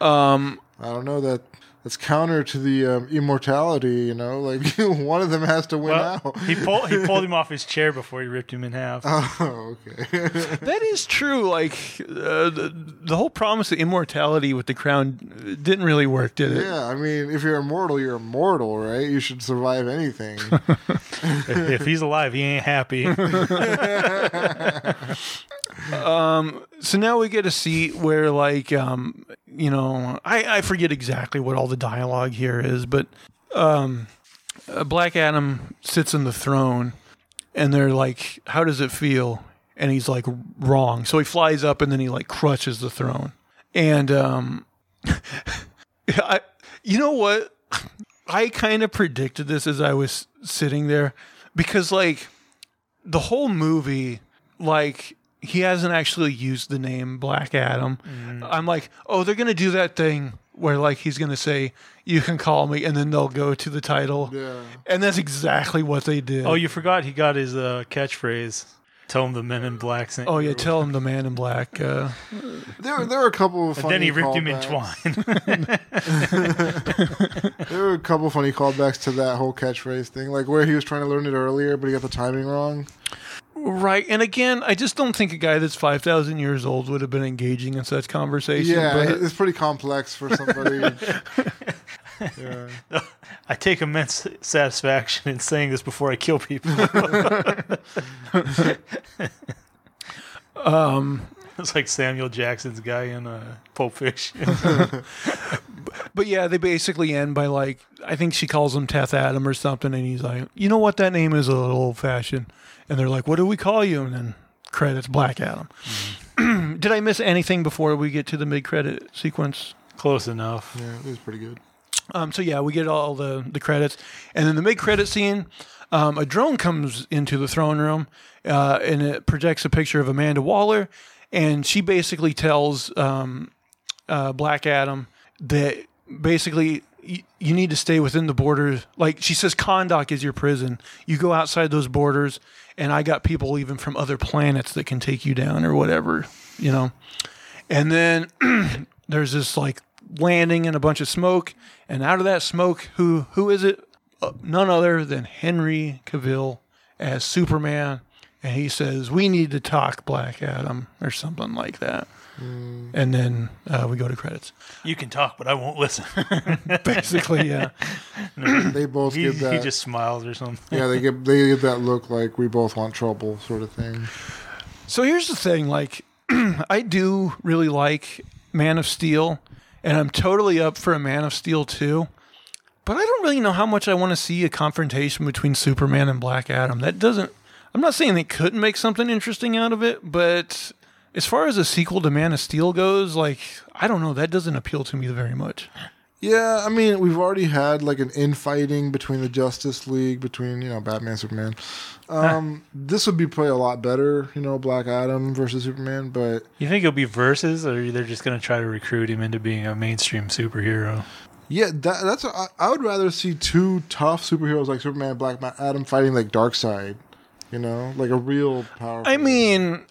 don't know that. That's counter to the immortality, you know. Like, one of them has to win out. He pulled him off his chair before he ripped him in half. Oh, okay. That is true. Like, the whole promise of immortality with the crown didn't really work, did it? Yeah, I mean, if you're immortal, right? You should survive anything. If he's alive, he ain't happy. So now we get a seat where, like, you know, I forget exactly what all the dialogue here is, but Black Adam sits on the throne, and they're like, how does it feel? And he's like, wrong. So he flies up, and then he, like, crushes the throne. And you know what? I kind of predicted this as I was sitting there, because, like, the whole movie, like, he hasn't actually used the name Black Adam. Mm. I'm like, oh, they're going to do that thing where, like, he's going to say, you can call me, and then they'll go to the title. Yeah. And that's exactly what they did. Oh, you forgot he got his catchphrase. Tell him the Men in Black. Oh, yeah, tell him the Man in Black. There are a couple of funny callbacks. Then he ripped him in twine. There were a couple of funny callbacks to that whole catchphrase thing, like where he was trying to learn it earlier, but he got the timing wrong. Right, and again, I just don't think a guy that's 5,000 years old would have been engaging in such conversation. Yeah, but it's pretty complex for somebody. Yeah. I take immense satisfaction in saying this before I kill people. It's like Samuel Jackson's guy in Pulp Fiction. But yeah, they basically end by, like, I think she calls him Teth Adam or something, and he's like, you know what, that name is a little old-fashioned. And they're like, what do we call you? And then credits, Black Adam. Mm-hmm. Did I miss anything before we get to the mid-credit sequence? Close enough. Yeah, it was pretty good. So yeah, we get all the credits. And then the mid-credit scene, a drone comes into the throne room, and it projects a picture of Amanda Waller. And she basically tells Black Adam that basically you need to stay within the borders. Like, she says, Kahndaq is your prison. You go outside those borders, and I got people even from other planets that can take you down or whatever, you know. And then there's this, like, landing and a bunch of smoke. And out of that smoke, who is it? None other than Henry Cavill as Superman. And he says, we need to talk, Black Adam, or something like that. And then we go to credits. You can talk, but I won't listen. Basically, yeah. They both give that. He just smiles or something. Yeah, they give that look like we both want trouble sort of thing. So here's the thing. Like, I do really like Man of Steel, and I'm totally up for a Man of Steel 2. But I don't really know how much I want to see a confrontation between Superman and Black Adam. That doesn't... I'm not saying they couldn't make something interesting out of it, but... as far as a sequel to Man of Steel goes, like, I don't know. That doesn't appeal to me very much. Yeah, I mean, we've already had, like, an infighting between the Justice League, between, you know, Batman, Superman. This would be probably a lot better, you know, Black Adam versus Superman, but... You think it'll be versus, or they're just going to try to recruit him into being a mainstream superhero? Yeah, that's... I would rather see two tough superheroes like Superman and Black Adam fighting, like, Darkseid, you know? Like, a real powerful... I mean,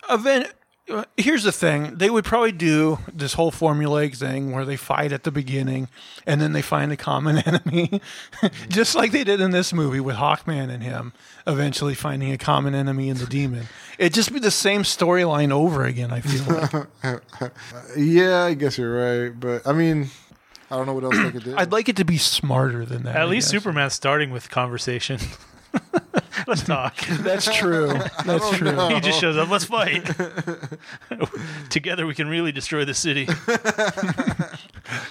here's the thing. They would probably do this whole formulaic thing where they fight at the beginning and then they find a common enemy, just like they did in this movie with Hawkman and him eventually finding a common enemy in the demon. It'd just be the same storyline over again, I feel like. Yeah, I guess you're right. But, I mean... I don't know what else they could do. I'd like it to be smarter than that. At least Superman's starting with conversation. Let's talk. That's true. That's true. Know. He just shows up. Let's fight. Together we can really destroy the city.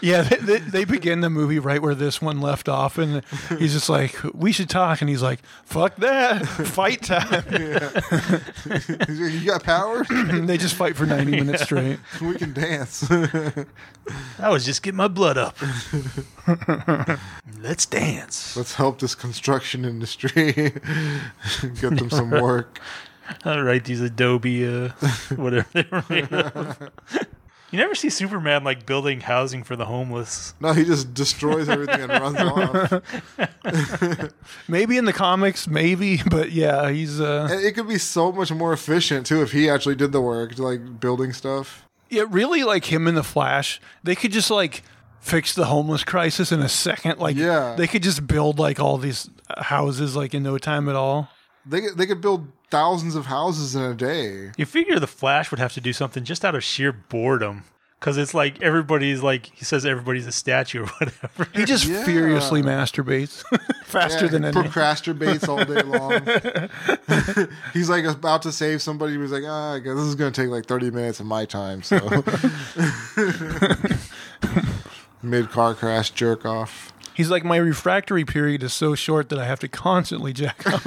Yeah, they begin the movie right where this one left off, and he's just like, we should talk. And he's like, fuck that. Fight time. Yeah. You got power? They just fight for 90 minutes straight. We can dance. I was just getting my blood up. Let's dance. Let's help this construction industry get them some work. I'll write these Adobe, whatever they're made of. You never see Superman, like, building housing for the homeless. No, he just destroys everything and runs off. Maybe in the comics, maybe, but yeah, he's... It could be so much more efficient, too, if he actually did the work, like, building stuff. Yeah, really, like, him and the Flash, they could just, like, fix the homeless crisis in a second. Like, yeah. They could just build, like, all these houses, like, in no time at all. They could build... thousands of houses in a day. You figure the Flash would have to do something just out of sheer boredom, because it's like everybody's like, he says everybody's a statue or whatever. He just furiously masturbates faster than anyone. Procrastinates all day long. He's like about to save somebody. He was like, I guess this is going to take like 30 minutes of my time. So mid car crash jerk off. He's like, my refractory period is so short that I have to constantly jack off.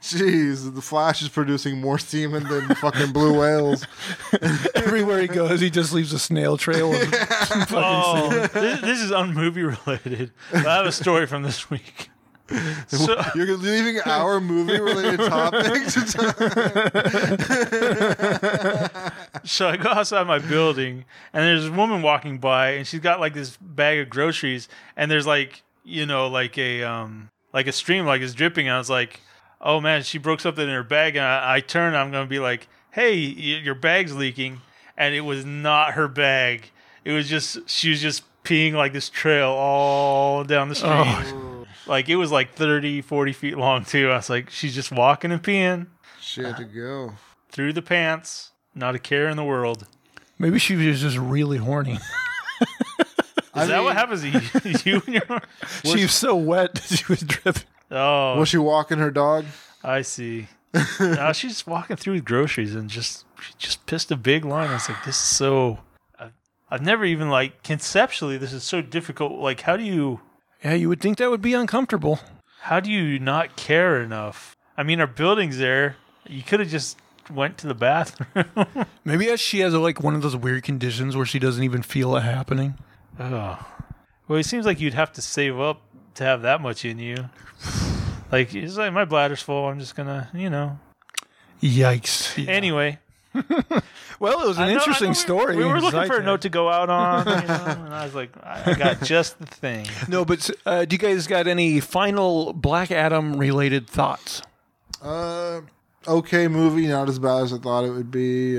Jeez, the Flash is producing more semen than fucking blue whales. Everywhere he goes, he just leaves a snail trail of fucking semen. This is unmovie related. I have a story from this week. So, you're leaving our movie-related topic to talk. So I go outside my building, and there's a woman walking by, and she's got like this bag of groceries, and there's like, you know, like a stream, like it's dripping. And I was like, oh man, she broke something in her bag, and I turn, and I'm gonna be like, hey, your bag's leaking, and it was not her bag. It was just she was just peeing like this trail all down the street. Oh. Like, it was like 30, 40 feet long, too. I was like, she's just walking and peeing. She had to go. Through the pants. Not a care in the world. Maybe she was just really horny. Is that what happens to you and your... She was so wet that she was dripping. Oh. Was she walking her dog? I see. No, she's just walking through with groceries and she just pissed a big line. I was like, this is so... I've never even, like, conceptually, this is so difficult. Like, how do you... Yeah, you would think that would be uncomfortable. How do you not care enough? I mean, our building's there. You could have just went to the bathroom. Maybe she has like one of those weird conditions where she doesn't even feel it happening. Oh. Well, it seems like you'd have to save up to have that much in you. Like, it's like, my bladder's full. I'm just going to, you know. Yikes. Yeah. Anyway. Well, it was an interesting story. We were looking for a note to go out on, you know, and I was like, I got just the thing. No, but do you guys got any final Black Adam related thoughts? Okay, movie, not as bad as I thought it would be.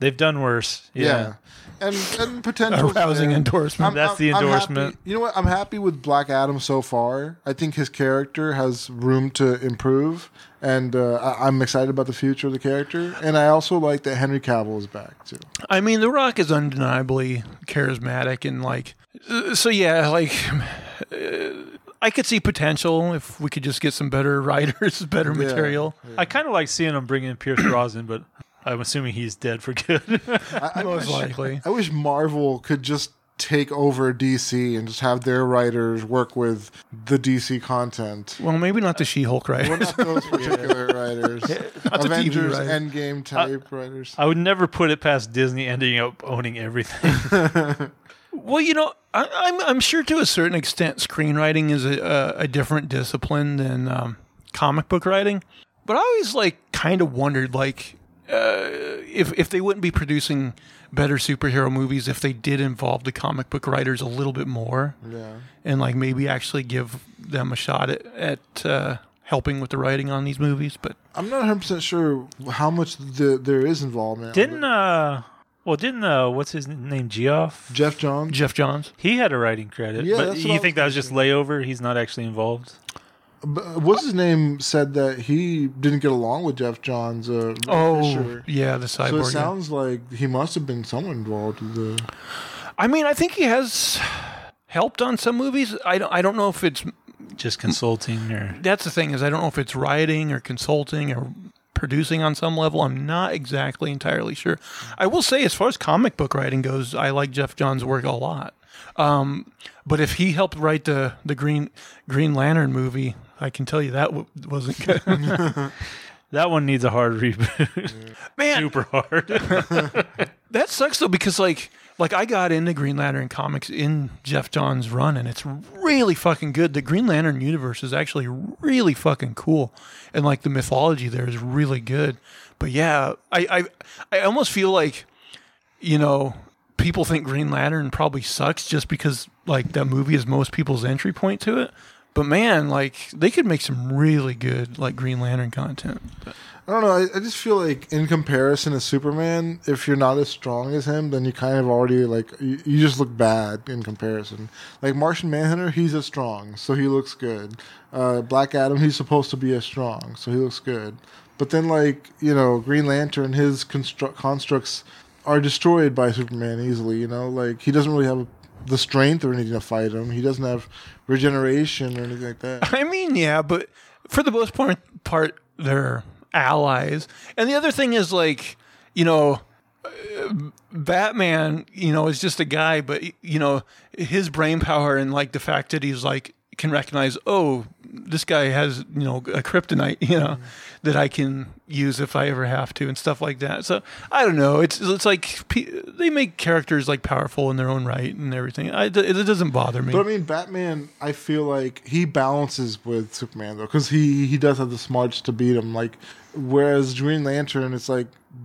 They've done worse. Yeah. And potential rousing endorsement. That's the endorsement. You know what? I'm happy with Black Adam so far. I think his character has room to improve, and I'm excited about the future of the character. And I also like that Henry Cavill is back too. I mean, The Rock is undeniably charismatic, and I could see potential if we could just get some better writers, better material. Yeah. I kind of like seeing them bring in Pierce Brosnan, but I'm assuming he's dead for good. Most likely. I wish Marvel could just take over DC and just have their writers work with the DC content. Well, maybe not the She-Hulk writers. Well, not those particular writers. Avengers Endgame type writers. I would never put it past Disney ending up owning everything. Well, you know, I'm sure to a certain extent screenwriting is a different discipline than comic book writing. But I always kind of wondered if they wouldn't be producing better superhero movies if they did involve the comic book writers a little bit more. Yeah. And maybe actually give them a shot at helping with the writing on these movies. But I'm not 100% sure how much there is involvement. Didn't what's his name? Geoff? Jeff Johns. He had a writing credit. Yeah, but you think that was just layover? He's not actually involved? But what's his name said that he didn't get along with Jeff Johns. The cyborg. So it sounds like he must have been somewhat involved. I mean, I think he has helped on some movies. I don't know if it's just consulting or. That's the thing is I don't know if it's writing or consulting or producing on some level. I'm not exactly entirely sure. I will say, as far as comic book writing goes, I like Jeff Johns' work a lot. But if he helped write the Green Lantern movie, I can tell you that wasn't good. That one needs a hard reboot. Man, super hard. That sucks though, because I got into Green Lantern comics in Jeff Johns' run, and it's really fucking good. The Green Lantern universe is actually really fucking cool, and the mythology there is really good. But yeah, I almost feel people think Green Lantern probably sucks just because that movie is most people's entry point to it. But man, they could make some really good Green Lantern content. But I don't know. I just feel in comparison to Superman, if you're not as strong as him, then you kind of already you just look bad in comparison. Martian Manhunter, he's as strong, so he looks good. Black Adam, he's supposed to be as strong, so he looks good. But then Green Lantern, his constructs are destroyed by Superman easily. He doesn't really have the strength or anything to fight him. He doesn't have regeneration or anything like that. I mean, yeah, but for the most part, they're allies. And the other thing is Batman is just a guy, but his brain power and the fact that he's can recognize, oh, this guy has a kryptonite mm-hmm. that I can use if I ever have to and stuff like that. So I don't know, it's they make characters powerful in their own right and everything. It doesn't bother me. But I mean, Batman, I feel he balances with Superman though, because he does have the smarts to beat him. Whereas Green Lantern, it's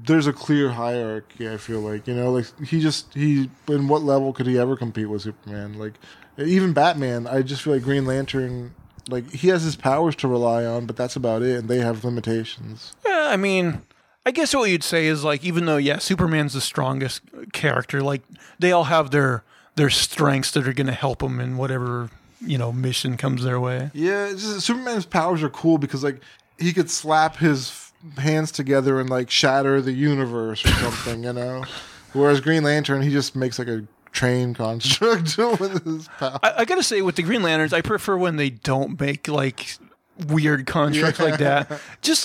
there's a clear hierarchy. I feel he in what level could he ever compete with Superman? Even Batman, I just feel Green Lantern, he has his powers to rely on, but that's about it, and they have limitations. Yeah, I mean, I guess what you'd say is even though, yeah, Superman's the strongest character, they all have their strengths that are going to help them in whatever, mission comes their way. Yeah, Superman's powers are cool because, he could slap his hands together and, shatter the universe or something, Whereas Green Lantern, he just makes, a train construct with his power. I gotta say, with the Green Lanterns, I prefer when they don't make weird constructs like that. Just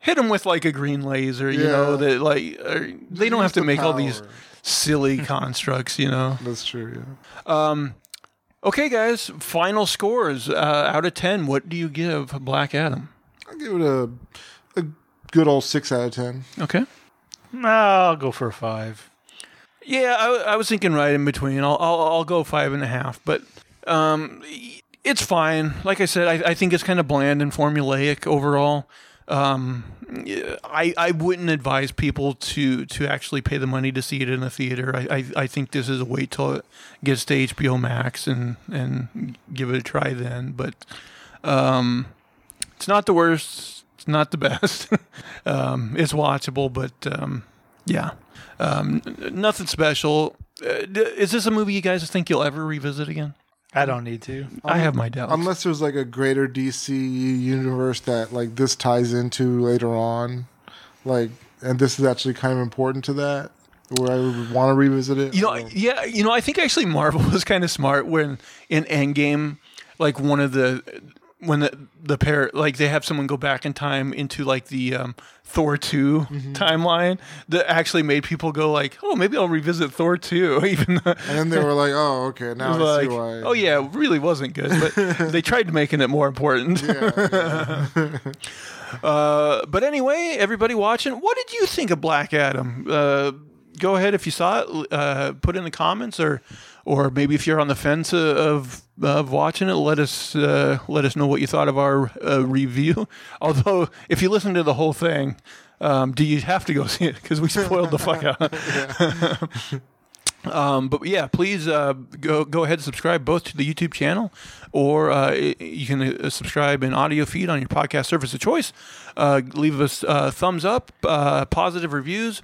hit them with a green laser, that they don't have to make all these silly constructs, That's true. Yeah. Okay, guys, final scores out of 10. What do you give Black Adam? I'll give it a good old 6 out of 10. Okay, I'll go for a 5. Yeah, I was thinking right in between. I'll go 5.5, but it's fine. Like I said, I think it's kind of bland and formulaic overall. I wouldn't advise people to actually pay the money to see it in a theater. I think this is a wait till it gets to HBO Max and give it a try then. But it's not the worst. It's not the best. It's watchable, but Yeah. Nothing special. Is this a movie you guys think you'll ever revisit again? I don't need to. I have my doubts. Unless there's like a greater DC universe that like this ties into later on. Like, and this is actually kind of important to that, where I would want to revisit it. You know, yeah, you know, I think actually Marvel was kind of smart when in Endgame, like one of the when the pair like they have someone go back in time into like the Thor 2 timeline that actually made people go like, oh, maybe I'll revisit Thor 2 even. And then they were like, oh, okay, now I see why. Oh yeah, it really wasn't good, but they tried making it more important. Yeah, yeah. But anyway, everybody watching, what did you think of Black Adam? Go ahead if you saw it, put in the comments, or maybe if you're on the fence of watching it, let us know what you thought of our review. Although, if you listen to the whole thing, do you have to go see it? Because we spoiled the fuck out. But yeah, please go ahead and subscribe both to the YouTube channel, or you can subscribe in audio feed on your podcast service of choice. Leave us thumbs up, positive reviews,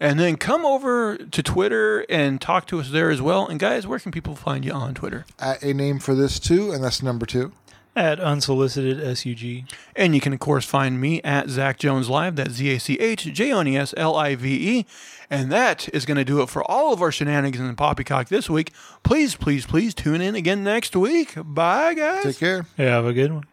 and then come over to Twitter and talk to us there as well. And guys, where can people find you on Twitter? At A Name For This Too, and that's number 2. At Unsolicited SUG. And you can, of course, find me at Zach Jones Live. That's ZachJonesLive. And that is going to do it for all of our shenanigans and poppycock this week. Please, please, please tune in again next week. Bye, guys. Take care. Yeah, have a good one.